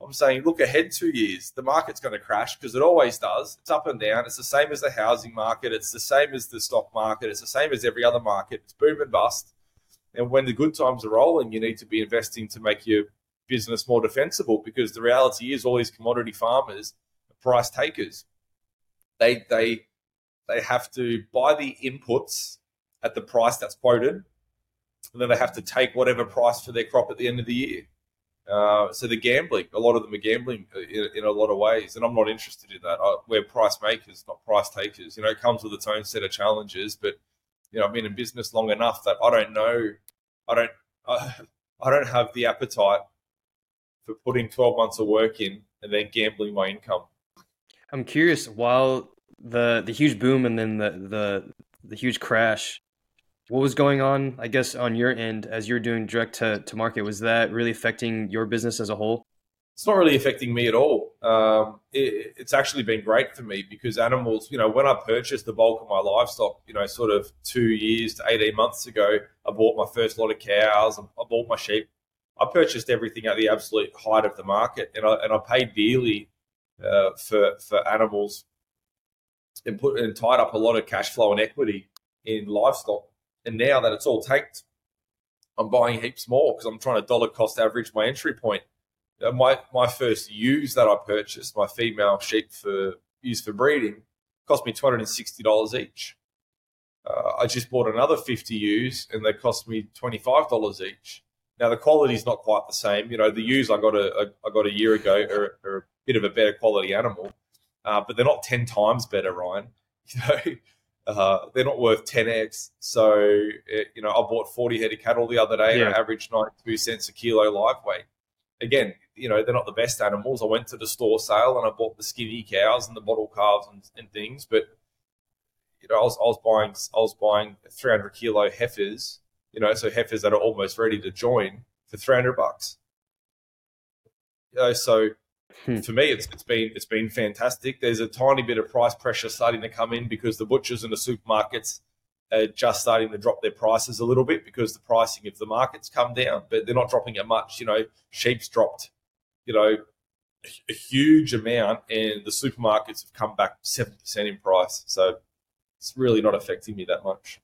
I'm saying, look ahead two years. The market's going to crash because it always does. It's up and down. It's the same as the housing market. It's the same as the stock market. It's the same as every other market. It's boom and bust. And when the good times are rolling, you need to be investing to make your business more defensible, because the reality is all these commodity farmers are price takers. They they they have to buy the inputs at the price that's quoted, and then they have to take whatever price for their crop at the end of the year. Uh, so they're gambling. A lot of them are gambling in, in a lot of ways, and I'm not interested in that. I, we're price makers, not price takers. You know, it comes with its own set of challenges, but you know, I've been in business long enough that I don't know, I don't, I, I don't have the appetite for putting twelve months of work in and then gambling my income. I'm curious, while the the huge boom and then the, the the huge crash, what was going on, I guess, on your end as you're doing direct to, to market? Was that really affecting your business as a whole? It's not really affecting me at all. Um, it, it's actually been great for me because animals, you know, when I purchased the bulk of my livestock, you know, sort of two years to eighteen months ago, I bought my first lot of cows, I bought my sheep. I purchased everything at the absolute height of the market, and I, and I paid dearly Uh, for for animals, and put and tied up a lot of cash flow and equity in livestock. And now that it's all tanked, I'm buying heaps more because I'm trying to dollar cost average my entry point. Uh, my my first ewes that I purchased, my female sheep for ewes for breeding, cost me two hundred sixty dollars each. Uh, I just bought another fifty ewes, and they cost me twenty-five dollars each. Now the quality is not quite the same. You know, the ewes I got a, a I got a year ago are, are bit of a better quality animal, uh, but they're not ten times better, Ryan. You know, uh, they're not worth ten x. So, it, you know, I bought forty head of cattle the other day, yeah, and I averaged ninety-two cents a kilo live weight. Again, you know, they're not the best animals. I went to the store sale and I bought the skinny cows and the bottle calves and, and things, but, you know, I was, I was buying I was buying three hundred kilo heifers, you know, so heifers that are almost ready to join for three hundred bucks. You know, so... For me, it's, it's been it's been fantastic. There's a tiny bit of price pressure starting to come in because the butchers and the supermarkets are just starting to drop their prices a little bit because the pricing of the market's come down, but they're not dropping it much. You know, sheep's dropped, you know, a huge amount, and the supermarkets have come back seven percent in price. So it's really not affecting me that much.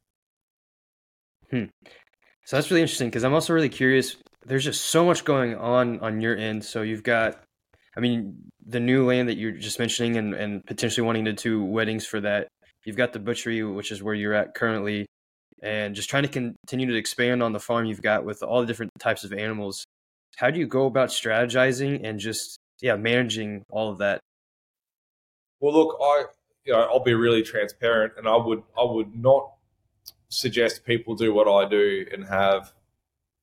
Hmm. So that's really interesting, because I'm also really curious. There's just so much going on on your end. So you've got... I mean, the new land that you're just mentioning and, and potentially wanting to do weddings for that. You've got the butchery, which is where you're at currently, and just trying to continue to expand on the farm you've got with all the different types of animals. How do you go about strategizing and just, yeah, managing all of that? Well, look, I, you know, I'll be really transparent, and I would, I would not suggest people do what I do and have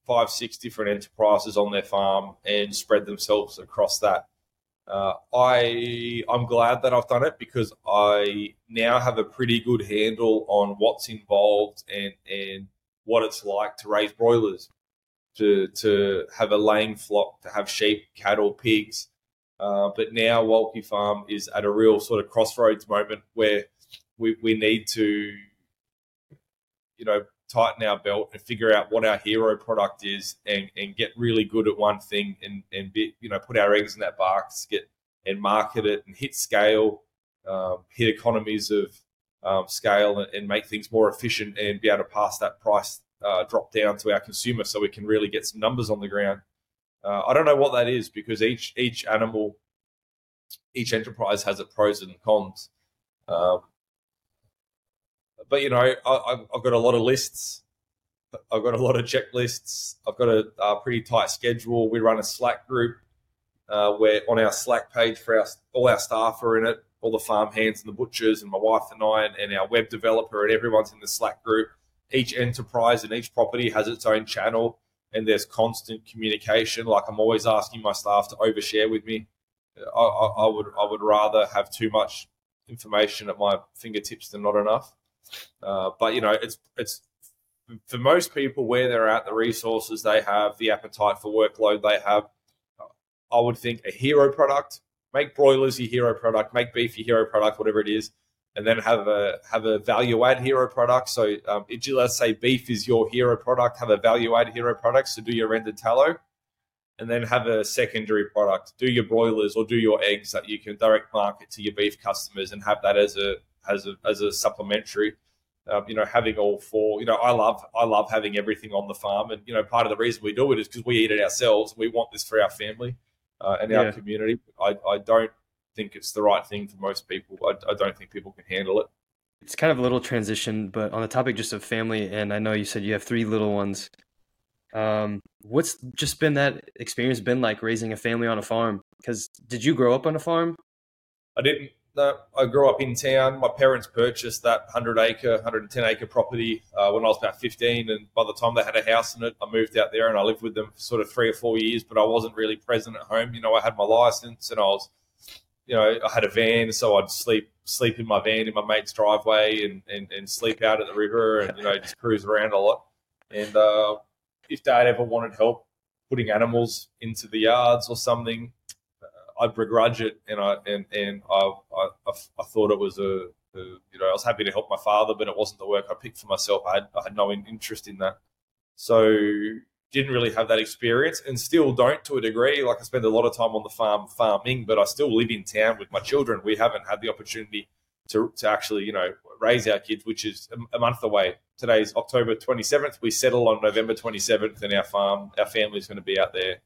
five, six different enterprises on their farm and spread themselves across that. Uh, I, I'm glad that I've done it because I now have a pretty good handle on what's involved and, and what it's like to raise broilers, to, to have a laying flock, to have sheep, cattle, pigs. Uh, but now Wolki Farm is at a real sort of crossroads moment where we, we need to, you know, tighten our belt and figure out what our hero product is, and, and get really good at one thing, and, and be, you know, put our eggs in that basket and market it and hit scale, um, hit economies of um, scale, and, and make things more efficient, and be able to pass that price uh, drop down to our consumer so we can really get some numbers on the ground. Uh, I don't know what that is, because each each animal, each enterprise has its pros and cons. Um, but, you know, I, I've got a lot of lists. I've got a lot of checklists. I've got a, a pretty tight schedule. We run a Slack group uh, where on our Slack page for our, all our staff are in it, all the farm hands and the butchers and my wife and I and, and our web developer, and everyone's in the Slack group. Each enterprise and each property has its own channel, and there's constant communication. Like, I'm always asking my staff to overshare with me. I, I, I would I would rather have too much information at my fingertips than not enough. Uh, but, you know, it's it's for most people, where they're at, the resources they have, the appetite for workload they have, I would think a hero product, make broilers your hero product, make beef your hero product, whatever it is, and then have a have a value-add hero product. So um, if you, let's say beef is your hero product, have a value-add hero product, so do your rendered tallow, and then have a secondary product, do your broilers or do your eggs that you can direct market to your beef customers, and have that as a as a as a supplementary. Um, you know, having all four, you know, I love I love having everything on the farm, and, you know, part of the reason we do it is because we eat it ourselves. We want this for our family uh, and our yeah. community. I, I don't think it's the right thing for most people. I, I don't think people can handle it. It's kind of a little transition, but on the topic just of family, and I know you said you have three little ones. Um, what's just been that experience been like raising a family on a farm? Because did you grow up on a farm? I didn't. No, I grew up in town. My parents purchased that one hundred acre, one hundred ten acre property uh, when I was about fifteen. And by the time they had a house in it, I moved out there and I lived with them for sort of three or four years, but I wasn't really present at home. You know, I had my license and I was, you know, I had a van, so I'd sleep sleep in my van in my mate's driveway and, and, and sleep out at the river and, you know, just cruise around a lot. And uh, if Dad ever wanted help putting animals into the yards or something, I begrudge it, and I and and I I, I thought it was a, a you know I was happy to help my father, but it wasn't the work I picked for myself. I had I had no interest in that, so didn't really have that experience, and still don't to a degree. Like, I spend a lot of time on the farm farming, but I still live in town with my children. We haven't had the opportunity to to actually you know raise our kids, which is a month away. Today's October twenty-seventh. We settle on November twenty-seventh, and our farm our family's going to be out there,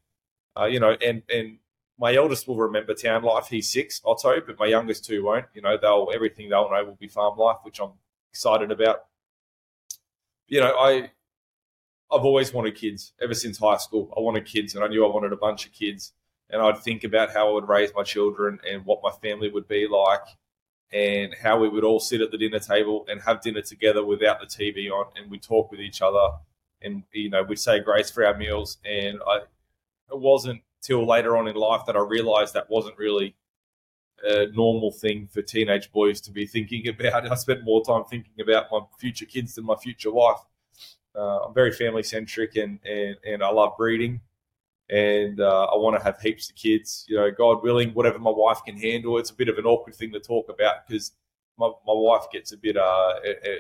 uh, you know, and and. My eldest will remember town life. He's six, Otto, but my youngest two won't. You know, they'll everything they'll know will be farm life, which I'm excited about. You know, I I've always wanted kids ever since high school. I wanted kids, and I knew I wanted a bunch of kids. And I'd think about how I would raise my children and what my family would be like, and how we would all sit at the dinner table and have dinner together without the T V on, and we talk with each other, and, you know, we'd say grace for our meals. And I it wasn't. Till later on in life that I realized that wasn't really a normal thing for teenage boys to be thinking about. I spent more time thinking about my future kids than my future wife. Uh, I'm very family centric, and, and, and I love breeding, and uh, I want to have heaps of kids, you know, God willing, whatever my wife can handle. It's a bit of an awkward thing to talk about because my, my wife gets a bit uh,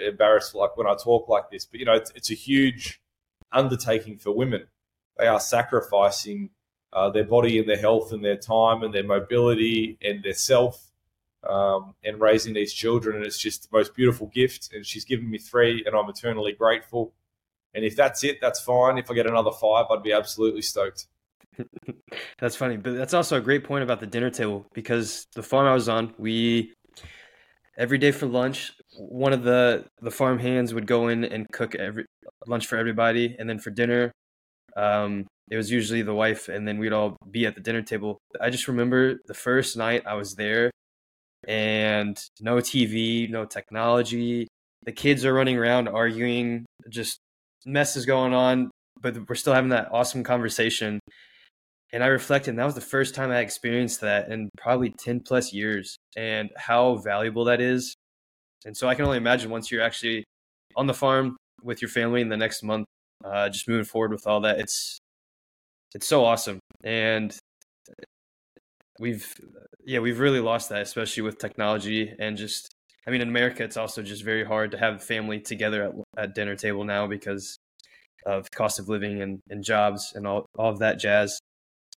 embarrassed like when I talk like this, but, you know, it's, it's a huge undertaking for women. They are sacrificing Uh, their body and their health and their time and their mobility and their self, um, and raising these children. And it's just the most beautiful gift. And she's given me three, and I'm eternally grateful. And if that's it, that's fine. If I get another five, I'd be absolutely stoked. That's funny. But that's also a great point about the dinner table, because the farm I was on, we every day for lunch, one of the, the farm hands would go in and cook every lunch for everybody. And then for dinner, um, it was usually the wife, and then we'd all be at the dinner table. I just remember the first night I was there, and no T V, no technology. The kids are running around arguing, just mess is going on, but we're still having that awesome conversation. And I reflected, and that was the first time I experienced that in probably ten plus years, and how valuable that is. And so I can only imagine once you're actually on the farm with your family in the next month, uh, just moving forward with all that. It's It's so awesome, and we've yeah we've really lost that, especially with technology and just I mean, in America, it's also just very hard to have family together at, at dinner table now because of cost of living and, and jobs and all, all of that jazz.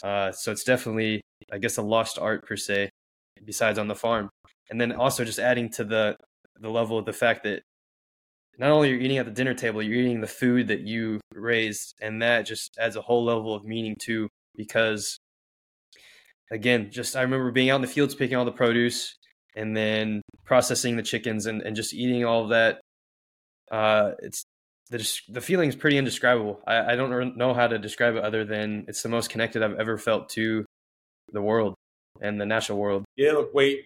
Uh, so it's definitely, I guess, a lost art per se, besides on the farm. And then also just adding to the the level of the fact that not only you're eating at the dinner table, you're eating the food that you raised, and that just adds a whole level of meaning too. Because again, just I remember being out in the fields picking all the produce and then processing the chickens and, and just eating all of that. Uh, it's the the feeling is pretty indescribable. I, I don't know how to describe it other than it's the most connected I've ever felt to the world and the natural world. Yeah, look, we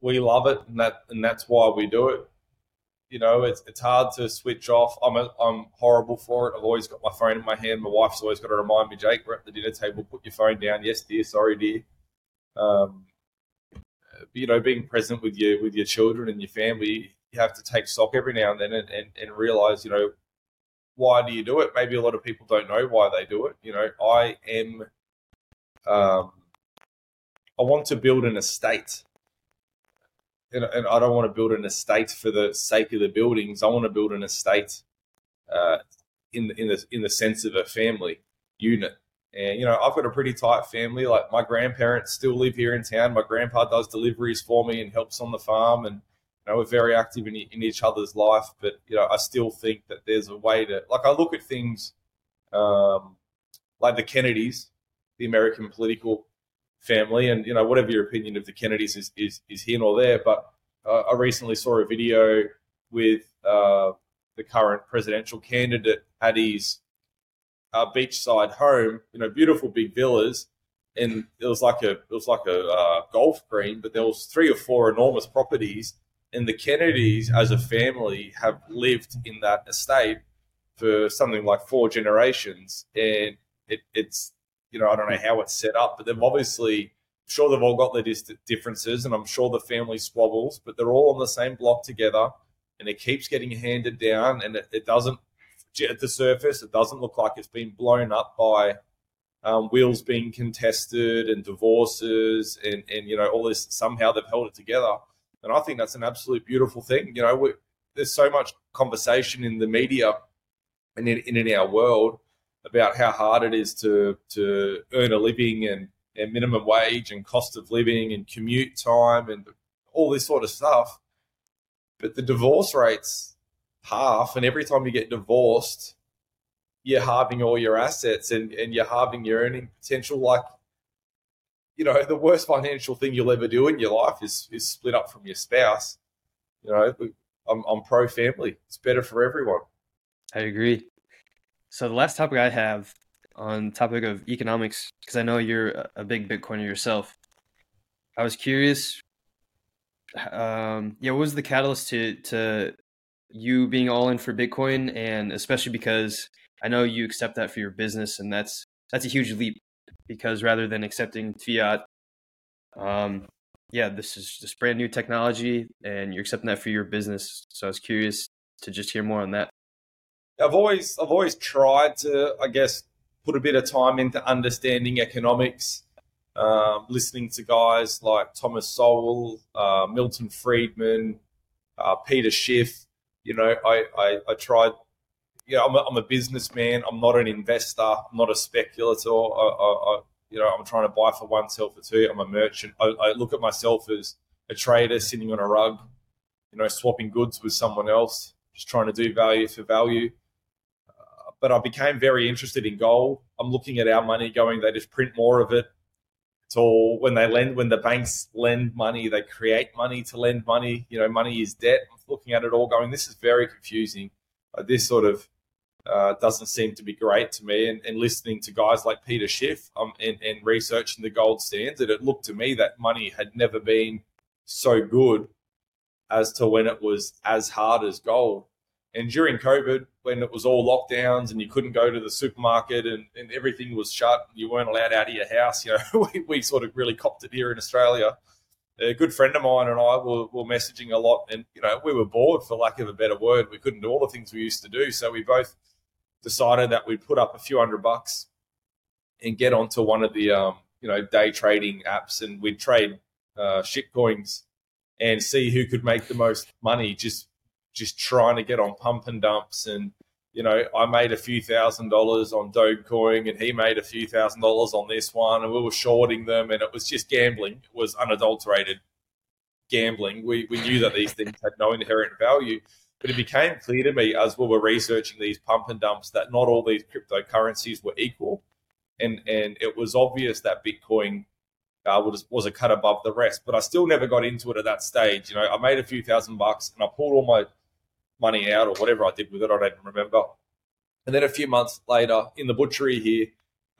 we love it, and that and that's why we do it. You know, it's it's hard to switch off. I'm a, I'm horrible for it. I've always got my phone in my hand. My wife's always got to remind me, Jake, we're at the dinner table. Put your phone down. Yes, dear. Sorry, dear. Um, you know, being present with your with your children and your family, you have to take stock every now and then and, and, and realize, you know, why do you do it? Maybe a lot of people don't know why they do it. You know, I am. Um, I want to build an estate. And, and I don't want to build an estate for the sake of the buildings. I want to build an estate uh, in the, in the in the sense of a family unit. And you know, I've got a pretty tight family. Like my grandparents still live here in town. My grandpa does deliveries for me and helps on the farm. And you know, we're very active in in each other's life. But you know, I still think that there's a way to like I look at things um, like the Kennedys, the American political family, and you know, whatever your opinion of the Kennedys is is, is here nor there, but uh, I recently saw a video with uh, the current presidential candidate at his uh, beachside home, you know, beautiful big villas, and it was like a it was like a uh, golf green, but there was three or four enormous properties, and the Kennedys as a family have lived in that estate for something like four generations, and it, it's. You know, I don't know how it's set up, but they've obviously, I'm sure they've all got their dis- differences, and I'm sure the family squabbles, but they're all on the same block together, and it keeps getting handed down, and it, it doesn't, at the surface, it doesn't look like it's been blown up by um, wills being contested and divorces and, and, you know, all this, somehow they've held it together. And I think that's an absolute beautiful thing. You know, we, there's so much conversation in the media and in, and in our world about how hard it is to to earn a living and, and minimum wage and cost of living and commute time and all this sort of stuff. But the divorce rate's half, and every time you get divorced, you're halving all your assets and, and you're halving your earning potential. Like, you know, the worst financial thing you'll ever do in your life is is split up from your spouse. You know, I'm, I'm pro-family. It's better for everyone. I agree. So the last topic I have on topic of economics, because I know you're a big Bitcoiner yourself, I was curious, um, yeah, what was the catalyst to to you being all in for Bitcoin, and especially because I know you accept that for your business, and that's that's a huge leap, because rather than accepting fiat, um, yeah, this is just brand new technology, and you're accepting that for your business. So I was curious to just hear more on that. I've always I've always tried to, I guess, put a bit of time into understanding economics, um, listening to guys like Thomas Sowell, uh, Milton Friedman, uh, Peter Schiff. You know, I, I, I tried, you know, I'm a, I'm a businessman. I'm not an investor. I'm not a speculator. I, I, I, you know, I'm trying to buy for one, sell for two. I'm a merchant. I, I look at myself as a trader sitting on a rug, you know, swapping goods with someone else, just trying to do value for value. But I became very interested in gold. I'm looking at our money going, they just print more of it. It's all when they lend, when the banks lend money, they create money to lend money. You know, money is debt. I'm looking at it all going, this is very confusing. Uh, this sort of uh, doesn't seem to be great to me. And, and listening to guys like Peter Schiff um, and, and researching the gold standard, it looked to me that money had never been so good as to when it was as hard as gold. And during COVID, when it was all lockdowns and you couldn't go to the supermarket and, and everything was shut, and you weren't allowed out of your house, you know, we, we sort of really copped it here in Australia. A good friend of mine and I were, were messaging a lot, and, you know, we were bored, for lack of a better word. We couldn't do all the things we used to do. So we both decided that we'd put up a few hundred bucks and get onto one of the, um, you know, day trading apps, and we'd trade uh, shit coins and see who could make the most money just just trying to get on pump and dumps. And, you know, I made a few thousand dollars on Dogecoin and he made a few thousand dollars on this one, and we were shorting them, and it was just gambling. It was unadulterated gambling. We, we knew that these things had no inherent value, but it became clear to me as we were researching these pump and dumps that not all these cryptocurrencies were equal. And, and it was obvious that Bitcoin uh, was, was a cut above the rest, but I still never got into it at that stage. You know, I made a few thousand bucks and I pulled all my money out or whatever I did with it, I don't even remember. And then a few months later in the butchery here,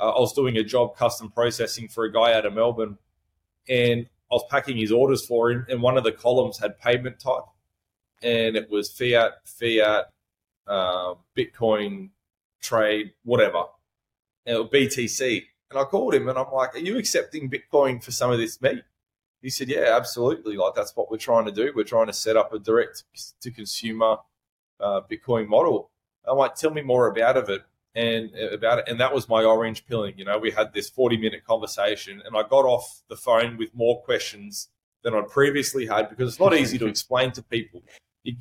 uh, I was doing a job custom processing for a guy out of Melbourne, and I was packing his orders for him, and one of the columns had payment type, and it was fiat, fiat, uh, Bitcoin, trade, whatever, and B T C. And I called him and I'm like, "Are you accepting Bitcoin for some of this meat?" He said, "Yeah, absolutely. Like, that's what we're trying to do. We're trying to set up a direct-to-consumer uh, Bitcoin model." I'm like, "Tell me more about of it and about it." And that was my orange pilling. You know, we had this forty-minute conversation, and I got off the phone with more questions than I previously had, because it's not easy to explain to people. You,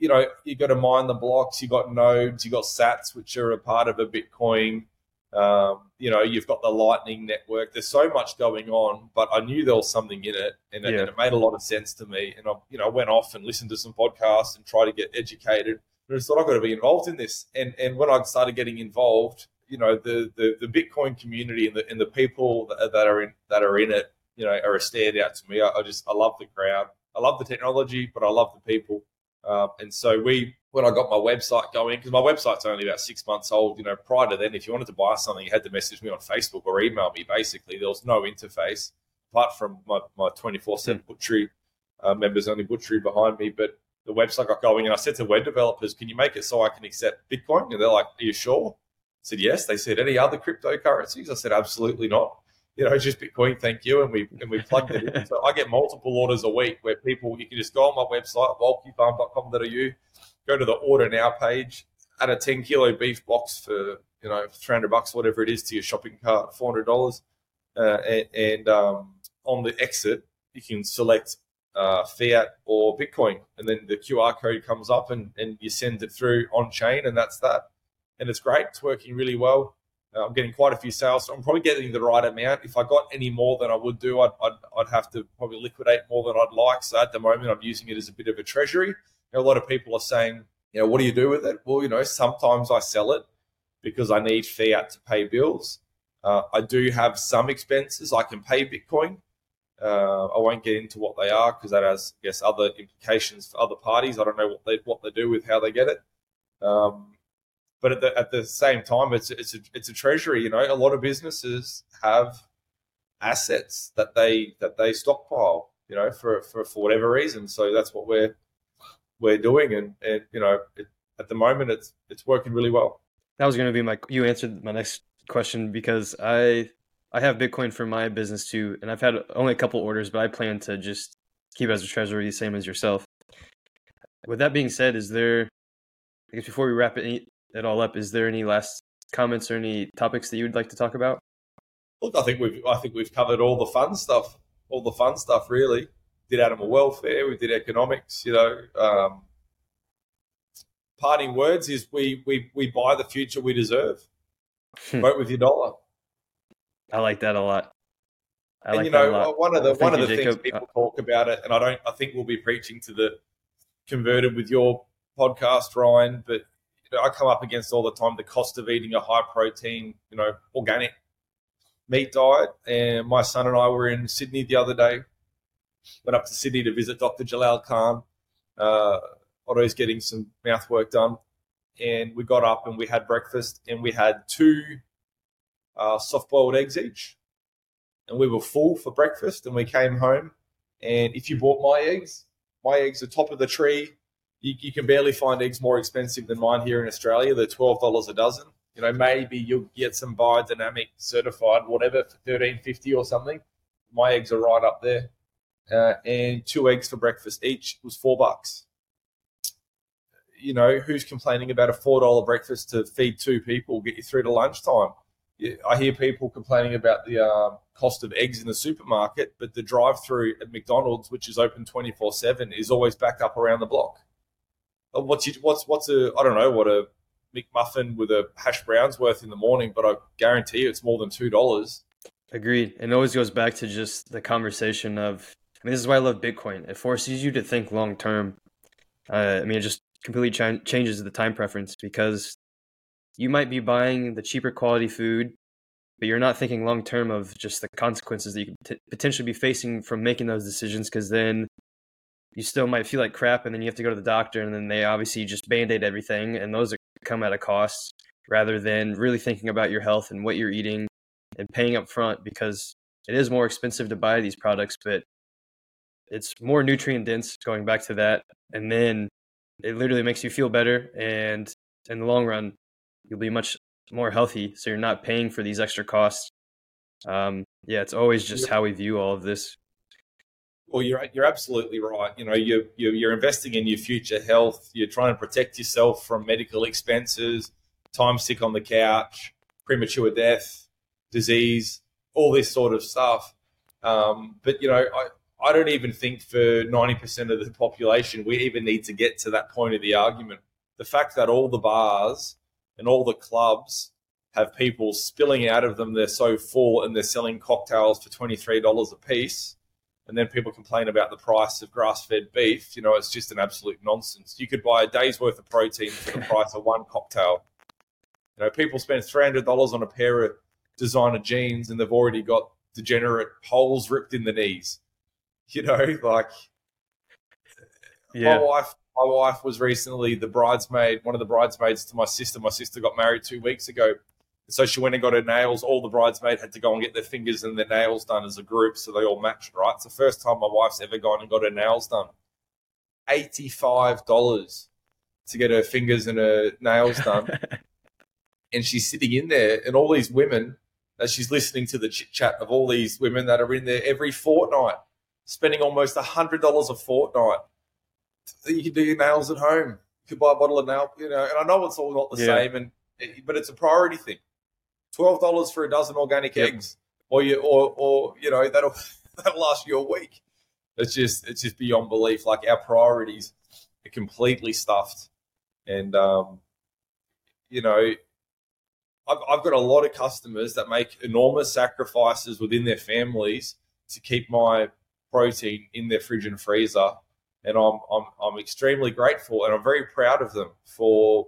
you know, you got to mine the blocks. You got nodes. You got sats, which are a part of a Bitcoin. Um, you know, you've got the Lightning Network. There's so much going on, but I knew there was something in it, and it, yeah. and it made a lot of sense to me. And I, you know, went off and listened to some podcasts and tried to get educated. And I thought, I've got to be involved in this. And and when I started getting involved, you know, the the, the Bitcoin community and the and the people that, that are in that are in it, you know, are a standout to me. I, I just I love the crowd. I love the technology, but I love the people. Um, and so we, when I got my website going, because my website's only about six months old, you know, prior to then, if you wanted to buy something, you had to message me on Facebook or email me, basically. There was no interface apart from my, my twenty-four seven butchery, uh, members only butchery behind me. But the website got going, and I said to web developers, "Can you make it so I can accept Bitcoin?" And they're like, "Are you sure?" I said, "Yes." They said, "Any other cryptocurrencies?" I said, "Absolutely not. You know, just Bitcoin, thank you." And we and we plugged it in. So I get multiple orders a week where people, you can just go on my website, wolki farm dot com dot a u, go to the order now page, add a ten kilo beef box for, you know, three hundred bucks, whatever it is, to your shopping cart, four hundred dollars. Uh, and and um, on the exit, you can select uh, fiat or Bitcoin. And then the Q R code comes up and, and you send it through on chain, and that's that. And it's great. It's working really well. I'm getting quite a few sales, so I'm probably getting the right amount. If I got any more than I would do, I'd, I'd I'd have to probably liquidate more than I'd like. So at the moment, I'm using it as a bit of a treasury. You know, a lot of people are saying, you know, "What do you do with it?" Well, you know, sometimes I sell it because I need fiat to pay bills. Uh, I do have some expenses I can pay Bitcoin. Uh, I won't get into what they are because that has, I guess, other implications for other parties. I don't know what they what they do with how they get it. Um, But at the, at the same time, it's it's a, it's a treasury. You know, a lot of businesses have assets that they that they stockpile, you know, for, for, for whatever reason. So that's what we're we're doing, and, and you know, it, at the moment, it's it's working really well. That was going to be my you answered my next question, because I I have Bitcoin for my business too, and I've had only a couple orders, but I plan to just keep it as a treasury, same as yourself. With that being said, is there, I guess, before we wrap it it all up, is there any last comments or any topics that you would like to talk about? Look, I think we've I think we've covered all the fun stuff, all the fun stuff really. Did animal welfare, we did economics, you know. Um, parting words is we we we buy the future we deserve. Vote with your dollar. I like that a lot. I and like you know, that a lot. one of the well, one of you, the Jacob. things people talk about it, and I don't I think we'll be preaching to the converted with your podcast, Ryan, but I come up against all the time the cost of eating a high-protein, you know, organic meat diet. And my son and I were in Sydney the other day. Went up to Sydney to visit Doctor Jalal Khan. Uh, Otto's getting some mouth work done. And we got up and we had breakfast, and we had two uh, soft-boiled eggs each. And we were full for breakfast, and we came home. And if you bought my eggs, my eggs are top of the tree. You, you can barely find eggs more expensive than mine here in Australia. They're twelve dollars a dozen. You know, maybe you'll get some biodynamic certified, whatever, for thirteen fifty or something. My eggs are right up there. Uh, and two eggs for breakfast each was four bucks. You know, who's complaining about a four dollar breakfast to feed two people, get you through to lunchtime? I hear people complaining about the um, cost of eggs in the supermarket, but the drive-through at McDonald's, which is open twenty-four seven, is always backed up around the block. What's what's what's a I don't know what a McMuffin with a hash brown's worth in the morning, but I guarantee you it's more than two dollars. Agreed. And it always goes back to just the conversation of, I mean, this is why I love Bitcoin. It forces you to think long term. Uh, I mean, it just completely ch- changes the time preference, because you might be buying the cheaper quality food, but you're not thinking long term of just the consequences that you could t- potentially be facing from making those decisions, because then you still might feel like crap, and then you have to go to the doctor, and then they obviously just band-aid everything, and those come at a cost, rather than really thinking about your health and what you're eating and paying up front, because it is more expensive to buy these products, but it's more nutrient dense, going back to that. And then it literally makes you feel better, and in the long run, you'll be much more healthy, so you're not paying for these extra costs. Um, yeah, it's always just how we view all of this. Well, you're you're absolutely right. You know, you're, you're you're investing in your future health. You're trying to protect yourself from medical expenses, time sick on the couch, premature death, disease, all this sort of stuff. Um, but, you know, I, I don't even think for ninety percent of the population we even need to get to that point of the argument. The fact that all the bars and all the clubs have people spilling out of them, they're so full, and they're selling cocktails for twenty-three dollars a piece. And then people complain about the price of grass-fed beef. You know, it's just an absolute nonsense. You could buy a day's worth of protein for the price of one cocktail. You know, people spend three hundred dollars on a pair of designer jeans, and they've already got degenerate holes ripped in the knees. You know, like yeah. my wife, my wife was recently the bridesmaid, one of the bridesmaids to my sister. My sister got married two weeks ago. So she went and got her nails. All the bridesmaids had to go and get their fingers and their nails done as a group, so they all matched, right? It's the first time my wife's ever gone and got her nails done. eighty-five dollars to get her fingers and her nails done. And she's sitting in there, and all these women, as she's listening to the chit-chat of all these women that are in there every fortnight, spending almost one hundred dollars a fortnight. You can do your nails at home. You could buy a bottle of nail, you know, and I know it's all not the yeah. same, and but it's a priority thing. twelve dollars for a dozen organic yep. eggs, or you, or, or you know, that'll that'll last you a week. It's just it's just beyond belief. Like, our priorities are completely stuffed, and um, you know, I've I've got a lot of customers that make enormous sacrifices within their families to keep my protein in their fridge and freezer, and I'm I'm I'm extremely grateful, and I'm very proud of them for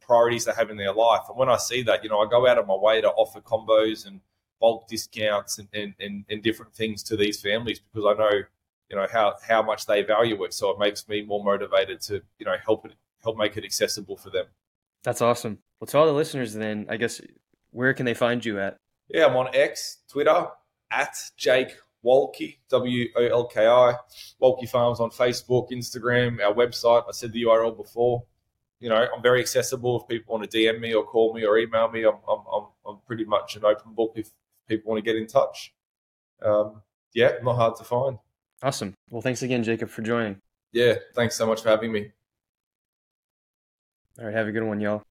priorities they have in their life. And when I see that, you know, I go out of my way to offer combos and bulk discounts and, and, and, and different things to these families, because I know, you know, how, how much they value it. So it makes me more motivated to, you know, help it, help make it accessible for them. That's awesome. Well, to all the listeners then, I guess, where can they find you at? Yeah, I'm on X, Twitter, at Jake Wolki, W O L K I. Wolki Farms on Facebook, Instagram, our website. I said the U R L before. You know, I'm very accessible. If people want to D M me or call me or email me, I'm I'm I'm pretty much an open book if people want to get in touch. Um, yeah, not hard to find. Awesome. Well, thanks again, Jacob, for joining. Yeah, thanks so much for having me. All right, have a good one, y'all.